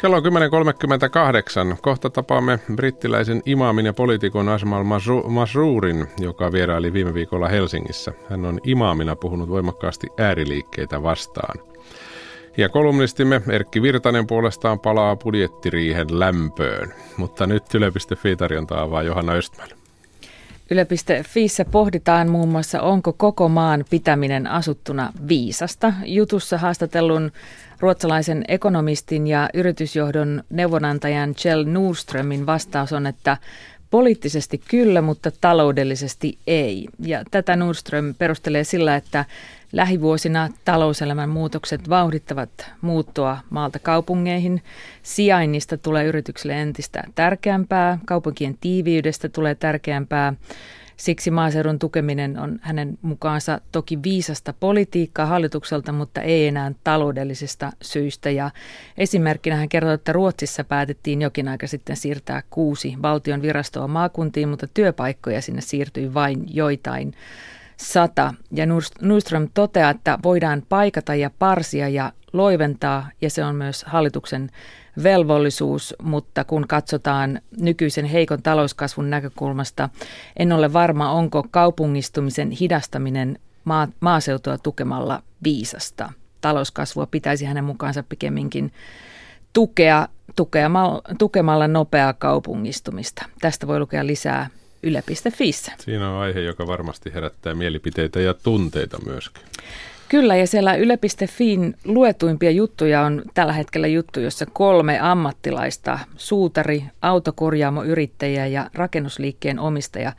Kello on kymmenen kolmekymmentäkahdeksan. Kohta tapaamme brittiläisen imaamin ja poliitikon Ajmal Masroorin, joka vieraili viime viikolla Helsingissä. Hän on imaamina puhunut voimakkaasti ääriliikkeitä vastaan. Ja kolumnistimme Erkki Virtanen puolestaan palaa budjettiriihen lämpöön. Mutta nyt yle piste fi-tarjontaa avaa Johanna Östman. yle piste fissä pohditaan muun muassa, onko koko maan pitäminen asuttuna viisasta. Jutussa haastatellun ruotsalaisen ekonomistin ja yritysjohdon neuvonantajan Kjell Nordströmin vastaus on, että poliittisesti kyllä, mutta taloudellisesti ei. Ja tätä Nordström perustelee sillä, että lähivuosina talouselämän muutokset vauhdittavat muuttoa maalta kaupunkeihin. Sijainnista tulee yrityksille entistä tärkeämpää, kaupunkien tiiviydestä tulee tärkeämpää. Siksi maaseudun tukeminen on hänen mukaansa toki viisasta politiikkaa hallitukselta, mutta ei enää taloudellisista syistä. Ja esimerkkinä hän kertoi, että Ruotsissa päätettiin jokin aika sitten siirtää kuusi valtion virastoa maakuntiin, mutta työpaikkoja sinne siirtyi vain joitain sata. Ja Nordström toteaa, että voidaan paikata ja parsia ja loiventaa, ja se on myös hallituksen velvollisuus, mutta kun katsotaan nykyisen heikon talouskasvun näkökulmasta, en ole varma, onko kaupungistumisen hidastaminen maa, maaseutua tukemalla viisasta. Talouskasvua pitäisi hänen mukaansa pikemminkin tukea tukemalla, tukemalla nopeaa kaupungistumista. Tästä voi lukea lisää yle piste fissä. Siinä on aihe, joka varmasti herättää mielipiteitä ja tunteita myöskin. Kyllä, ja siellä yle piste fin luetuimpia juttuja on tällä hetkellä juttu, jossa kolme ammattilaista, suutari, autokorjaamoyrittäjä ja rakennusliikkeen omistaja,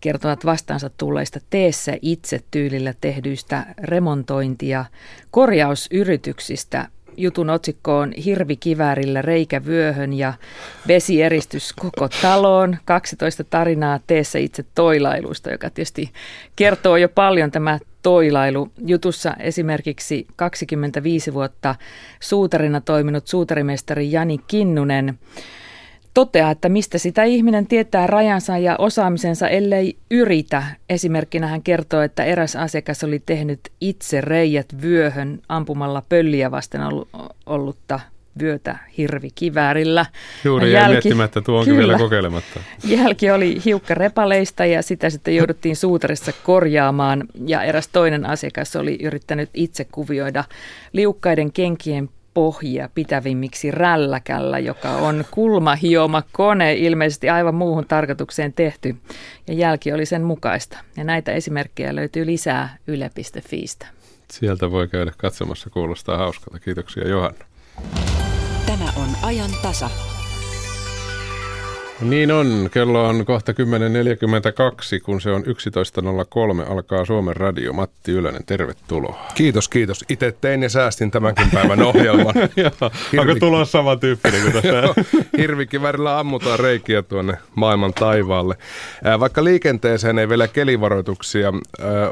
kertovat vastaansa tulleista teessä itse tyylillä tehdyistä remontointia korjausyrityksistä. Jutun otsikko on "Hirvikiväärillä reikä vyöhön ja vesieristys koko taloon", kaksitoista tarinaa teessä itse toilailuista, joka tietysti kertoo jo paljon tämä toilailu. Jutussa esimerkiksi kaksikymmentäviisi vuotta suutarina toiminut suutarimestari Jani Kinnunen toteaa, että mistä sitä ihminen tietää rajansa ja osaamisensa, ellei yritä. Esimerkkinä hän kertoo, että eräs asiakas oli tehnyt itse reijät vyöhön ampumalla pölliä vasten ollutta vyötä hirvikiväärillä. Juuri jäi miettimättä, tuo onkin kyllä vielä kokeilematta. Jälki oli hiukka repaleista ja sitä sitten jouduttiin suutarissa korjaamaan. Ja eräs toinen asiakas oli yrittänyt itse kuvioida liukkaiden kenkien pohjia pitävimmiksi rälläkällä, joka on kulmahioma kone, ilmeisesti aivan muuhun tarkoitukseen tehty. Ja jälki oli sen mukaista. Ja näitä esimerkkejä löytyy lisää yle piste fiistä. Sieltä voi käydä katsomassa, kuulostaa hauskalta. Kiitoksia Johanna. Tämä on ajan tasa. Niin on. Kello on kohta kymmenen neljäkymmentäkaksi, kun se on yksitoista nolla kolme. Alkaa Suomen radio. Matti Ylänen, tervetuloa. Kiitos, kiitos. Itse tein ja säästin tämänkin päivän ohjelman. Onko tulos sama tyyppinen kuin tässä? Hirvikivärillä ammutaan reikiä tuonne maailman taivaalle. Vaikka liikenteeseen ei vielä kelivaroituksia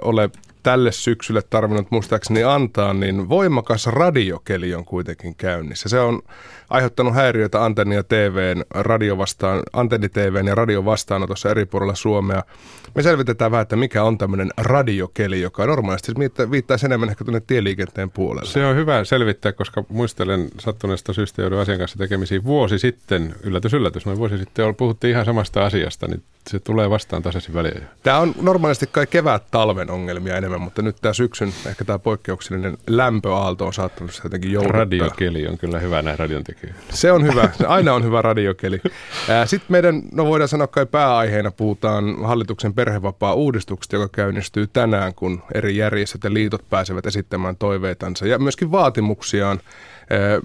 ole tälle syksylle tarvinnut muistaakseni antaa, niin voimakas radiokeli on kuitenkin käynnissä. Se on aiheuttanut häiriöitä antenni- ja T V:n, radio vastaan, antenni-tv:n ja radion vastaanotossa eri puolilla Suomea. Me selvitetään vähän, että mikä on tämmöinen radiokeli, joka normaalisti viittaisi enemmän ehkä tuonne tieliikenteen puolelle. Se on hyvä selvittää, koska muistelen sattuneesta syystä joudun asian kanssa tekemisiin vuosi sitten, yllätys yllätys, noin vuosi sitten puhuttiin ihan samasta asiasta, niin se tulee vastaan tasaisin väliin. Tämä on normaalisti kai kevät-talven ongelmia enemmän päivän, mutta nyt tämä syksyn, ehkä tämä poikkeuksellinen lämpöaalto on saattanut sitä jotenkin jouduttaa. Radiokeli on kyllä hyvä näin radiontekijöille. Se on hyvä, aina on hyvä radiokeli. Sitten meidän, no voidaan sanoa kai pääaiheena, puhutaan hallituksen perhevapaa-uudistuksesta, joka käynnistyy tänään, kun eri järjestöt ja liitot pääsevät esittämään toiveitansa ja myöskin vaatimuksiaan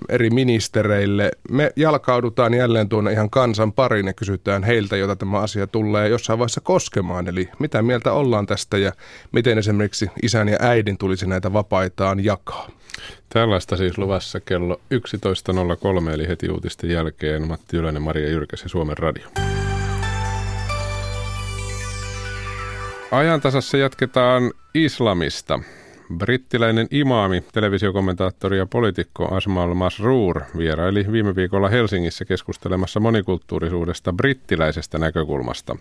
eri ministereille. Me jalkaudutaan jälleen tuonne ihan kansan pariin ja kysytään heiltä, jota tämä asia tulee jossain vaiheessa koskemaan. Eli mitä mieltä ollaan tästä ja miten esimerkiksi isän ja äidin tulisi näitä vapaitaan jakaa? Tällaista siis luvassa kello yksitoista nolla kolme eli heti uutisten jälkeen. Matti Ylänen, Maria Jyrkäs ja Suomen Radio. Ajantasassa jatketaan islamista. Brittiläinen imaami, televisiokommentaattori ja poliitikko Ajmal Masroor vieraili viime viikolla Helsingissä keskustelemassa monikulttuurisuudesta brittiläisestä näkökulmasta.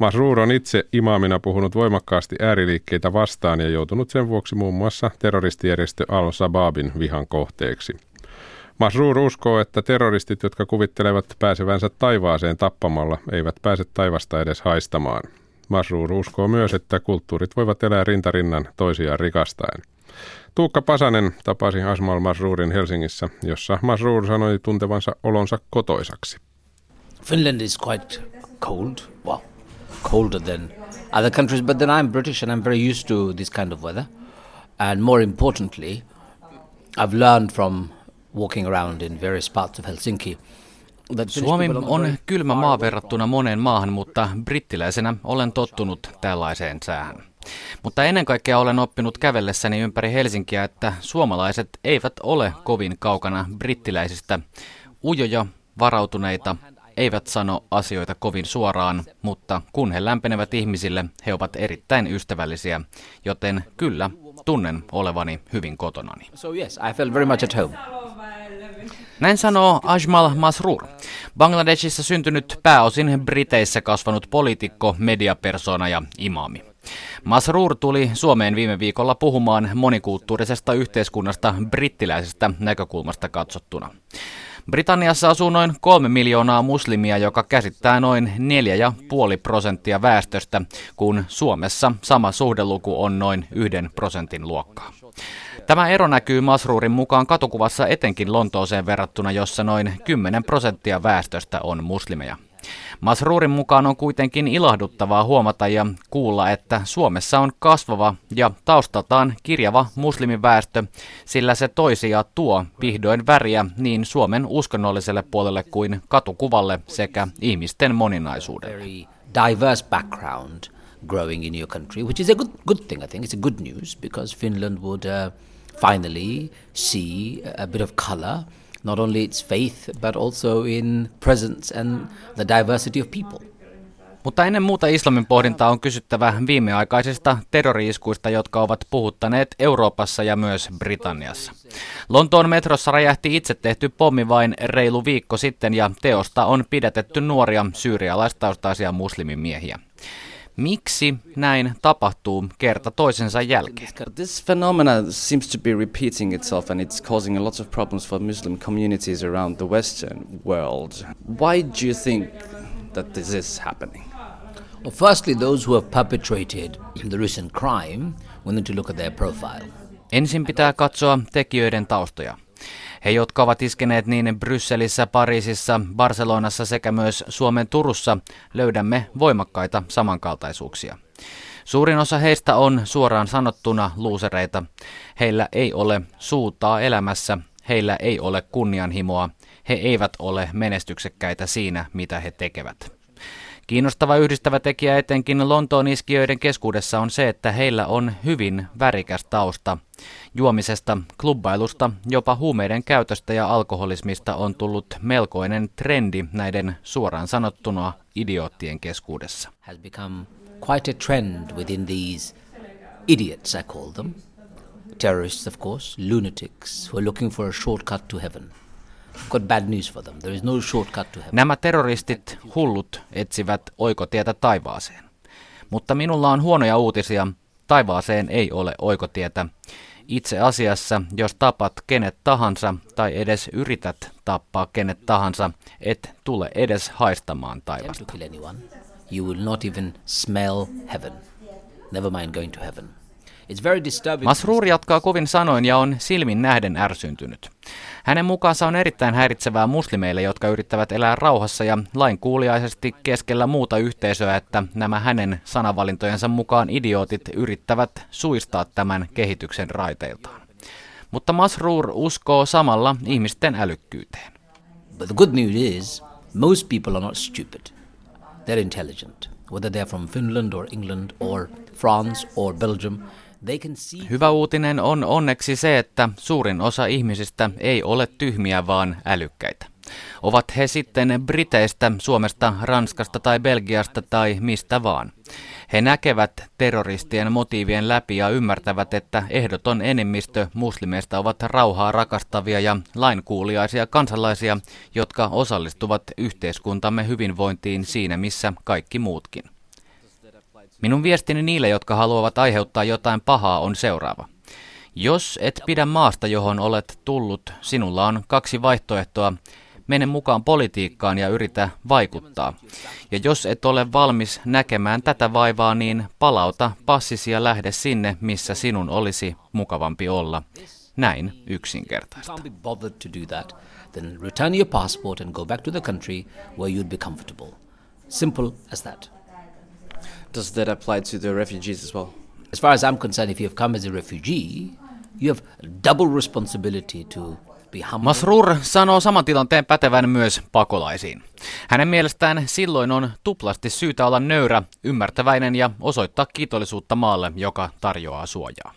Masroor on itse imaamina puhunut voimakkaasti ääriliikkeitä vastaan ja joutunut sen vuoksi muun muassa terroristijärjestö Al-Shabaabin vihan kohteeksi. Masroor uskoo, että terroristit, jotka kuvittelevat pääsevänsä taivaaseen tappamalla, eivät pääse taivasta edes haistamaan. Masroor uskoo myös, että kulttuurit voivat elää rintarinnan toisiaan rikastaen. Tuukka Pasanen tapasi Ajmal Masroorin Helsingissä, jossa Masroor sanoi tuntevansa olonsa kotoisaksi. Finland is quite cold, well, colder than other countries, but then I'm British and I'm very used to this kind of weather. And more importantly, I've learned from walking around in various parts of Helsinki. Suomi on kylmä maa verrattuna moneen maahan, mutta brittiläisenä olen tottunut tällaiseen säähän. Mutta ennen kaikkea olen oppinut kävellessäni ympäri Helsinkiä, että suomalaiset eivät ole kovin kaukana brittiläisistä. Ujoja, varautuneita, eivät sano asioita kovin suoraan, mutta kun he lämpenevät ihmisille, he ovat erittäin ystävällisiä, joten kyllä tunnen olevani hyvin kotonani. So yes, I felt very much at home. Näin sanoo Ajmal Masroor, Bangladeshissa syntynyt, pääosin Briteissä kasvanut poliitikko, mediapersona ja imaami. Masroor tuli Suomeen viime viikolla puhumaan monikulttuurisesta yhteiskunnasta brittiläisestä näkökulmasta katsottuna. Britanniassa asuu noin kolme miljoonaa muslimia, joka käsittää noin neljä pilkku viisi prosenttia väestöstä, kun Suomessa sama suhdeluku on noin yhden prosentin luokkaa. Tämä ero näkyy Masroorin mukaan katukuvassa etenkin Lontooseen verrattuna, jossa noin kymmenen prosenttia väestöstä on muslimeja. Masroorin mukaan on kuitenkin ilahduttavaa huomata ja kuulla, että Suomessa on kasvava ja taustaltaan kirjava muslimiväestö, sillä se toisi ja tuo vihdoin väriä niin Suomen uskonnolliselle puolelle kuin katukuvalle sekä ihmisten moninaisuudelle. Diverse background growing in your country, which is a good, good thing, I think. It's a good news because Finland would uh, finally see a bit of color. Not only its faith, but also in presence and the diversity of people. Mutta ennen muuta islamin pohdintaa on kysyttävä viimeaikaisista terrori-iskuista, jotka ovat puhuttaneet Euroopassa ja myös Britanniassa. Lontoon metrossa räjähti itse tehty pommi vain reilu viikko sitten ja teosta on pidätetty nuoria syyrialaistaustaisia muslimimiehiä. Miksi näin tapahtuu kerta toisensa jälkeen? This phenomenon seems to be repeating itself and it's causing a lot of problems for Muslim communities around the Western world. Why do you think that this is happening? Well, firstly, those who have perpetrated the recent crime, we need to look at their profile. Ensin pitää katsoa tekijöiden taustoja. He, jotka ovat iskeneet niin Brysselissä, Pariisissa, Barcelonassa sekä myös Suomen Turussa, löydämme voimakkaita samankaltaisuuksia. Suurin osa heistä on suoraan sanottuna luusereita. Heillä ei ole suutaa elämässä, heillä ei ole kunnianhimoa, he eivät ole menestyksekkäitä siinä, mitä he tekevät. Kiinnostava yhdistävä tekijä etenkin Lontoon iskijöiden keskuudessa on se, että heillä on hyvin värikäs tausta. Juomisesta, klubbailusta, jopa huumeiden käytöstä ja alkoholismista on tullut melkoinen trendi näiden suoraan sanottuna idioottien keskuudessa. Has become quite a trend within these idiots, I call them. Terrorists, of course, lunatics who are looking for a shortcut to heaven. Nämä terroristit, hullut, etsivät oikotietä taivaaseen. Mutta minulla on huonoja uutisia. Taivaaseen ei ole oikotietä. Itse asiassa, jos tapat kenet tahansa tai edes yrität tappaa kenet tahansa, et tule edes haistamaan taivasta. You will not even smell heaven. Never mind going to heaven. Masroor jatkaa kovin sanoin ja on silmin nähden ärsyntynyt. Hänen mukaansa on erittäin häiritsevää muslimeille, jotka yrittävät elää rauhassa ja lainkuuliaisesti keskellä muuta yhteisöä, että nämä hänen sanavalintojensa mukaan idiootit yrittävät suistaa tämän kehityksen raiteiltaan. Mutta Masroor uskoo samalla ihmisten älykkyyteen. But the good news is, most people are not stupid. They're intelligent, whether they're from Finland or England or France or Belgium. Hyvä uutinen on onneksi se, että suurin osa ihmisistä ei ole tyhmiä, vaan älykkäitä. Ovat he sitten Briteistä, Suomesta, Ranskasta tai Belgiasta tai mistä vaan. He näkevät terroristien motiivien läpi ja ymmärtävät, että ehdoton enemmistö muslimeista ovat rauhaa rakastavia ja lainkuuliaisia kansalaisia, jotka osallistuvat yhteiskuntamme hyvinvointiin siinä missä kaikki muutkin. Minun viestini niille, jotka haluavat aiheuttaa jotain pahaa, on seuraava. Jos et pidä maasta, johon olet tullut, sinulla on kaksi vaihtoehtoa. Mene mukaan politiikkaan ja yritä vaikuttaa. Ja jos et ole valmis näkemään tätä vaivaa, niin palauta passisi ja lähde sinne, missä sinun olisi mukavampi olla. Näin yksinkertaista. Simple as that. Does that apply to the refugees as well? As far as I'm concerned, if you've come as a refugee, you have double responsibility to be humble. Masroor sanoo saman tilanteen pätevän myös pakolaisiin. Hänen mielestään silloin on tuplasti syytä olla nöyrä, ymmärtäväinen ja osoittaa kiitollisuutta maalle, joka tarjoaa suojaa.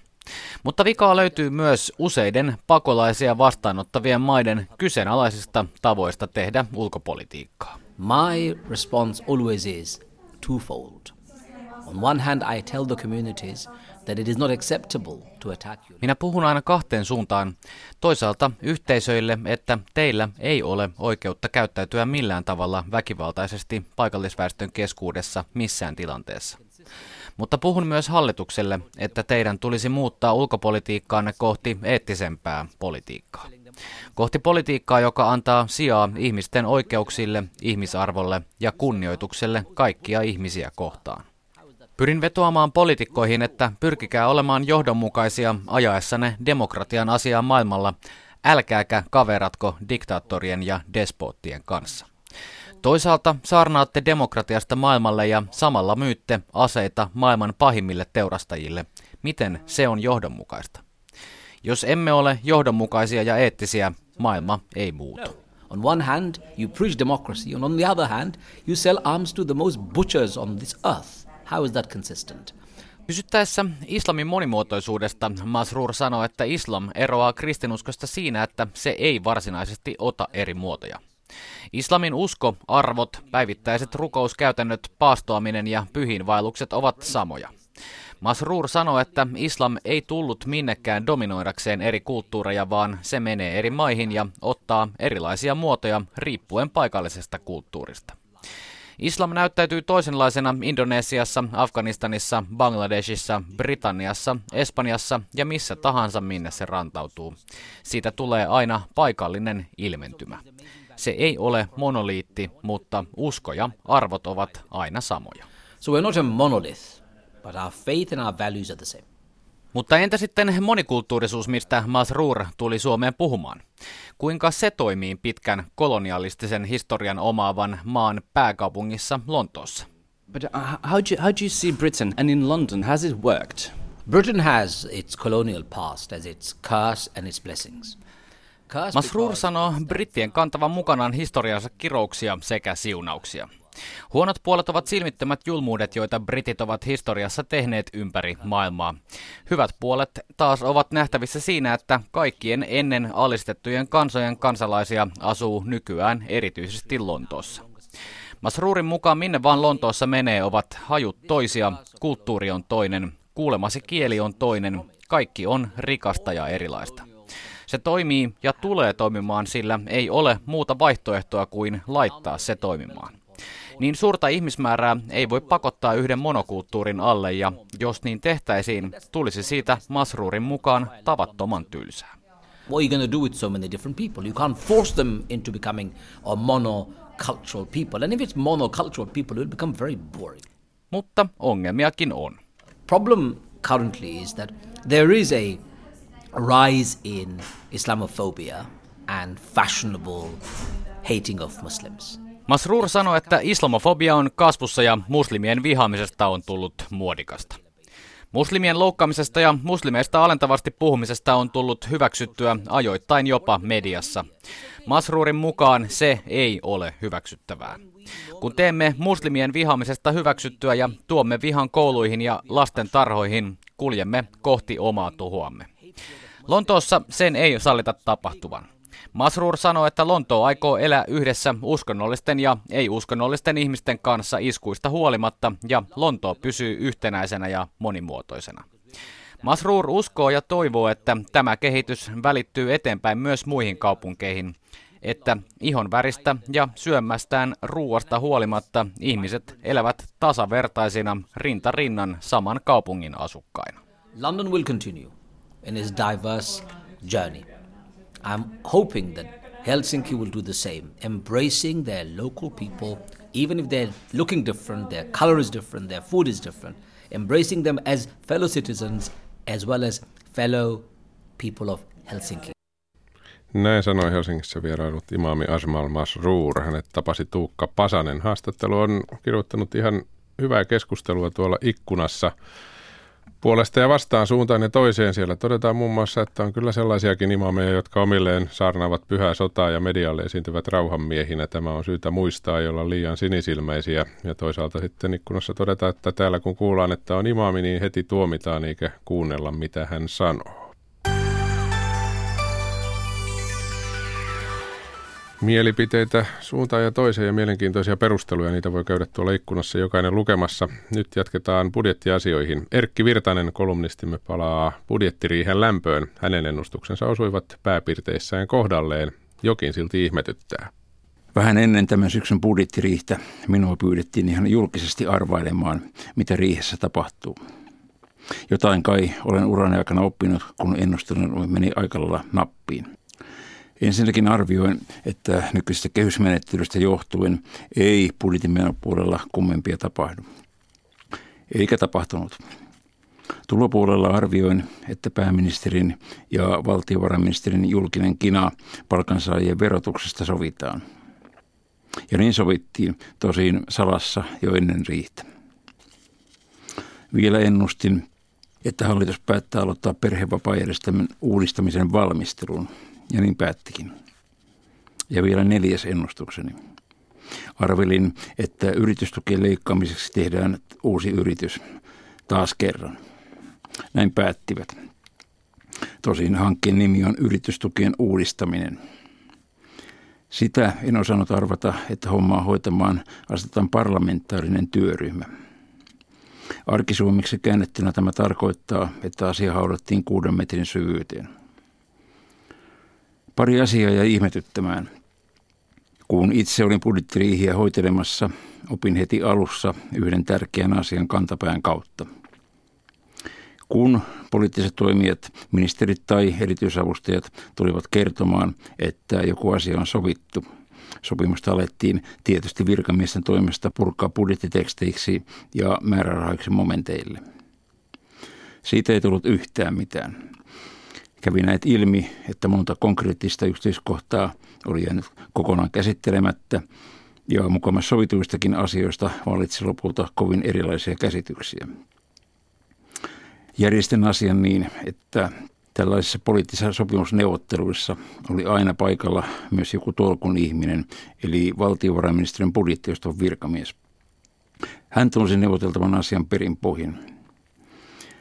Mutta vikaa löytyy myös useiden pakolaisia vastaanottavien maiden kyseenalaisista tavoista tehdä ulkopolitiikkaa. My response always is twofold. On one hand, I tell the communities that it is not acceptable to attack you. Minä puhun aina kahteen suuntaan. Toisaalta yhteisöille, että teillä ei ole oikeutta käyttäytyä millään tavalla väkivaltaisesti paikallisväestön keskuudessa missään tilanteessa. Mutta puhun myös hallitukselle, että teidän tulisi muuttaa ulkopolitiikkaanne kohti eettisempää politiikkaa. Kohti politiikkaa, joka antaa sijaa ihmisten oikeuksille, ihmisarvolle ja kunnioitukselle kaikkia ihmisiä kohtaan. Pyrin vetoamaan poliitikkoihin, että pyrkikää olemaan johdonmukaisia ajaessanne demokratian asiaa maailmalla. Älkääkä kaveratko diktaattorien ja despoottien kanssa. Toisaalta saarnaatte demokratiasta maailmalle ja samalla myytte aseita maailman pahimmille teurastajille. Miten se on johdonmukaista? Jos emme ole johdonmukaisia ja eettisiä, maailma ei muutu. On one hand you preach democracy, and on the other hand you sell arms to the most butchers on this earth. How is that consistent? Kysyttäessä islamin monimuotoisuudesta Masroor sanoo, että islam eroaa kristinuskosta siinä, että se ei varsinaisesti ota eri muotoja. Islamin usko, arvot, päivittäiset rukouskäytännöt, paastoaminen ja pyhiinvaellukset ovat samoja. Masroor sanoo, että islam ei tullut minnekään dominoidakseen eri kulttuureja, vaan se menee eri maihin ja ottaa erilaisia muotoja riippuen paikallisesta kulttuurista. Islam näyttäytyy toisenlaisena Indonesiassa, Afganistanissa, Bangladeshissa, Britanniassa, Espanjassa ja missä tahansa, minne se rantautuu. Siitä tulee aina paikallinen ilmentymä. Se ei ole monoliitti, mutta usko ja arvot ovat aina samoja. So we're not a monolith, but our faith and our values are the same. Mutta entä sitten monikulttuurisuus, mistä Masroor tuli Suomeen puhumaan? Kuinka se toimii pitkän kolonialistisen historian omaavan maan pääkaupungissa Lontoossa? But how do you, how do you see Britain and in London, has it worked? Britain has its colonial past as its curse and its blessings. Masroor sanoo brittien kantavan mukanaan historiansa kirouksia sekä siunauksia. Huonot puolet ovat silmittömät julmuudet, joita britit ovat historiassa tehneet ympäri maailmaa. Hyvät puolet taas ovat nähtävissä siinä, että kaikkien ennen alistettujen kansojen kansalaisia asuu nykyään erityisesti Lontoossa. Masroorin mukaan minne vaan Lontoossa menee, ovat hajut toisia, kulttuuri on toinen, kuulemasi kieli on toinen, kaikki on rikasta ja erilaista. Se toimii ja tulee toimimaan, sillä ei ole muuta vaihtoehtoa kuin laittaa se toimimaan. Niin suurta ihmismäärää ei voi pakottaa yhden monokulttuurin alle, ja jos niin tehtäisiin, tulisi siitä Masroorin mukaan tavattoman tylsää. What are you going to do with so many different people? You can't force them into becoming a monocultural people. And if it's monocultural people, it will become very boring. Mutta ongelmiakin on. Problem currently is that there is a rise in Islamophobia and fashionable hating of Muslims. Masroor sanoi, että islamofobia on kasvussa ja muslimien vihaamisesta on tullut muodikasta. Muslimien loukkaamisesta ja muslimeista alentavasti puhumisesta on tullut hyväksyttyä ajoittain jopa mediassa. Masroorin mukaan se ei ole hyväksyttävää. Kun teemme muslimien vihaamisesta hyväksyttyä ja tuomme vihan kouluihin ja lasten tarhoihin, kuljemme kohti omaa tuhoamme. Lontoossa sen ei sallita tapahtuvan. Masroor sanoi, että Lontoo aikoo elää yhdessä uskonnollisten ja ei-uskonnollisten ihmisten kanssa iskuista huolimatta ja Lontoo pysyy yhtenäisenä ja monimuotoisena. Masroor uskoo ja toivoo, että tämä kehitys välittyy eteenpäin myös muihin kaupunkeihin, että ihonväristä ja syömästään ruuasta huolimatta ihmiset elävät tasavertaisina rinta rinnan saman kaupungin asukkaina. London will continue in its diverse journey. I'm hoping that Helsinki will do the same, embracing their local people, even if they're looking different, their color is different, their food is different, embracing them as fellow citizens as well as fellow people of Helsinki. Näin sanoi Helsingissä vierailut imaami Ajmal Masroor. Hänet tapasi Tuukka Pasanen. Haastattelu on kirjoittanut ihan hyvää keskustelua tuolla ikkunassa. Puolesta ja vastaan suuntaan ja toiseen siellä todetaan muun muassa, että on kyllä sellaisiakin imameja, jotka omilleen saarnaavat pyhää sotaa ja medialle esiintyvät rauhanmiehinä. Tämä on syytä muistaa, jolla on liian sinisilmäisiä. Ja toisaalta sitten ikkunassa todetaan, että täällä kun kuullaan, että on imaami, niin heti tuomitaan eikä kuunnella, mitä hän sanoo. Mielipiteitä suuntaan ja toiseen ja mielenkiintoisia perusteluja, niitä voi käydä tuolla ikkunassa jokainen lukemassa. Nyt jatketaan budjettiasioihin. Erkki Virtanen, kolumnistimme, palaa budjettiriihen lämpöön. Hänen ennustuksensa osuivat pääpiirteissään kohdalleen. Jokin silti ihmetyttää. Vähän ennen tämän syksyn budjettiriihtä minua pyydettiin ihan julkisesti arvailemaan, mitä riihessä tapahtuu. Jotain kai olen urani aikana oppinut, kun ennustelun meni aika lailla nappiin. Ensinnäkin arvioin, että nykyisestä kehysmenettelystä johtuen ei budjetin menopuolella kummempia tapahdu. Eikä tapahtunut. Tulopuolella arvioin, että pääministerin ja valtiovarainministerin julkinen kina palkansaajien verotuksesta sovitaan. Ja niin sovittiin, tosin salassa jo ennen riihtä. Vielä ennustin, että hallitus päättää aloittaa perhevapaajärjestelmän uudistamisen valmistelun. Ja niin päättikin. Ja vielä neljäs ennustukseni. Arvelin, että yritystukien leikkaamiseksi tehdään uusi yritys taas kerran. Näin päättivät. Tosin hankkeen nimi on yritystukien uudistaminen. Sitä en osannut arvata, että hommaa hoitamaan asetetaan parlamentaarinen työryhmä. Arkisuomiksi käännettynä tämä tarkoittaa, että asia haudattiin kuuden metrin syvyyteen. Pari asiaa jäi ihmetyttämään. Kun itse olin budjettiriihiä hoitelemassa, opin heti alussa yhden tärkeän asian kantapään kautta. Kun poliittiset toimijat, ministerit tai erityisavustajat tulivat kertomaan, että joku asia on sovittu, sopimusta alettiin tietysti virkamiesten toimesta purkaa budjettiteksteiksi ja määrärahaiksi momenteille. Siitä ei tullut yhtään mitään. Kävi näet ilmi, että monta konkreettista yksityiskohtaa oli jäänyt kokonaan käsittelemättä ja mukana sovituistakin asioista valitsi lopulta kovin erilaisia käsityksiä. Järjestin asian niin, että tällaisissa poliittisissa sopimusneuvotteluissa oli aina paikalla myös joku tolkun ihminen, eli valtiovarainministeriön budjettiosaston virkamies. Hän tunsi neuvoteltavan asian perin pohjin.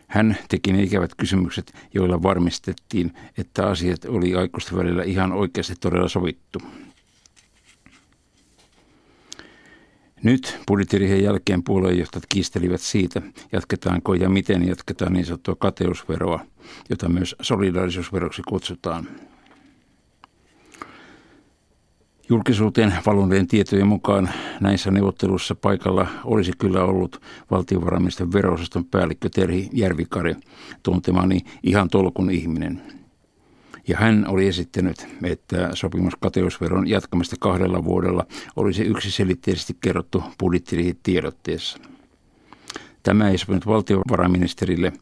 Hän teki ne ikävät kysymykset, joilla varmistettiin, että asiat oli aikuisten välillä ihan oikeasti todella sovittu. Nyt budjettiriihen jälkeen puoluejohtajat kiistelivät siitä, jatketaanko ja miten jatketaan niin sanottua kateusveroa, jota myös solidaarisuusveroksi kutsutaan. Julkisuuteen valuneen tietojen mukaan näissä neuvotteluissa paikalla olisi kyllä ollut valtiovarainministeriön vero-osaston päällikkö Terhi Järvikari, tuntemani ihan tolkun ihminen. Ja hän oli esittänyt, että sopimus kateusveron jatkamista kahdella vuodella olisi yksiselitteisesti kerrottu budjettiriihitiedotteessa. Tämä ei sopinut valtiovarainministerille,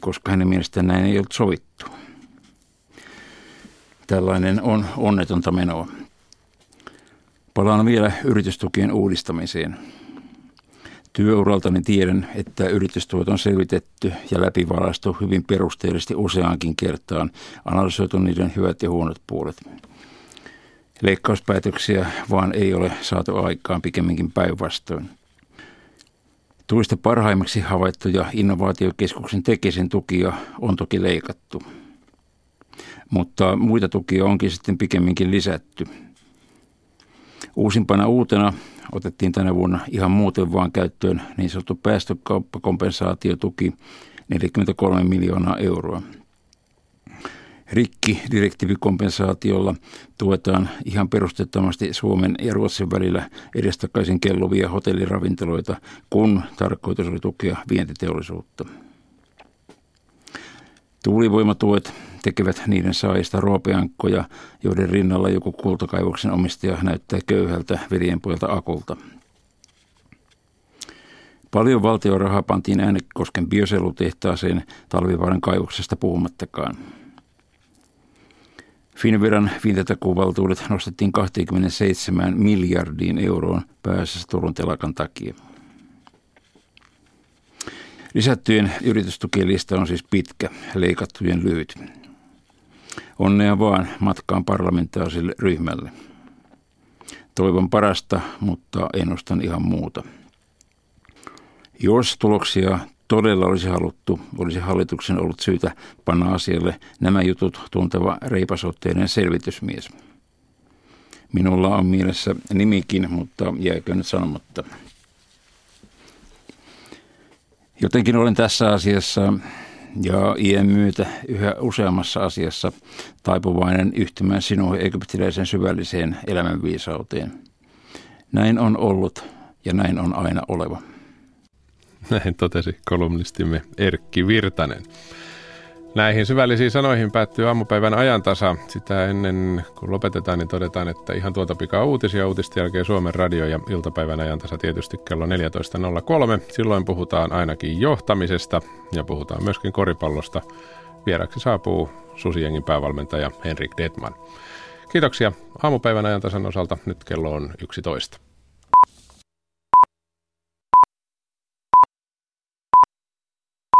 koska hänen mielestään näin ei ollut sovittu. Tällainen on onnetonta menoa. Palaan vielä yritystukien uudistamiseen. Työuraltani tiedän, että yritystuet on selvitetty ja läpivalaistu hyvin perusteellisesti useaankin kertaan, analysoitu niiden hyvät ja huonot puolet. Leikkauspäätöksiä vaan ei ole saatu aikaan, pikemminkin päinvastoin. Tuista parhaimmaksi havaittuja innovaatiokeskuksen Tekesin tukia on toki leikattu, mutta muita tukia onkin sitten pikemminkin lisätty. Uusimpana uutena otettiin tänä vuonna ihan muuten vaan käyttöön niin sanottu päästökauppakompensaatiotuki neljäkymmentäkolme miljoonaa euroa. Rikkidirektiivikompensaatiolla tuetaan ihan perusteettomasti Suomen ja Ruotsin välillä edestakaisin kelluvia hotelliravintoloita, kun tarkoitus oli tukea vientiteollisuutta. Tuulivoimatuet tekevät niiden saajista roopeankkoja, joiden rinnalla joku kultakaivoksen omistaja näyttää köyhältä veljenpojalta Akulta. Paljon valtion rahaa pantiin Äänekosken biosellutehtaaseen Talvivaaran kaivoksesta puhumattakaan. Finnveran vientitakuuvaltuudet nostettiin kaksikymmentäseitsemään miljardiin euroon pääasiassa Turun telakan takia. Lisättyjen yritystukien lista on siis pitkä, leikattujen lyhyt. Onnea vaan matkaan parlamentaariselle ryhmälle. Toivon parasta, mutta ennustan ihan muuta. Jos tuloksia todella olisi haluttu, olisi hallituksen ollut syytä panna asialle nämä jutut tunteva reipasotteinen selvitysmies. Minulla on mielessä nimikin, mutta jääkö nyt sanomatta. Jotenkin olen tässä asiassa ja iän myötä yhä useammassa asiassa taipuvainen yhtymään sinun egyptiläisen syvälliseen elämänviisauteen. Näin on ollut ja näin on aina oleva. Näin totesi kolumnistimme Erkki Virtanen. Näihin syvällisiin sanoihin päättyy aamupäivän Ajantasa. Sitä ennen kuin lopetetaan, niin todetaan, että ihan tuota pikaa uutisia. Uutisten jälkeen Suomen radio ja iltapäivän Ajantasa tietysti kello neljätoista nolla kolme. Silloin puhutaan ainakin johtamisesta ja puhutaan myöskin koripallosta. Vieraksi saapuu Susijengin päävalmentaja Henrik Detman. Kiitoksia aamupäivän Ajantasan osalta. Nyt kello on yksitoista.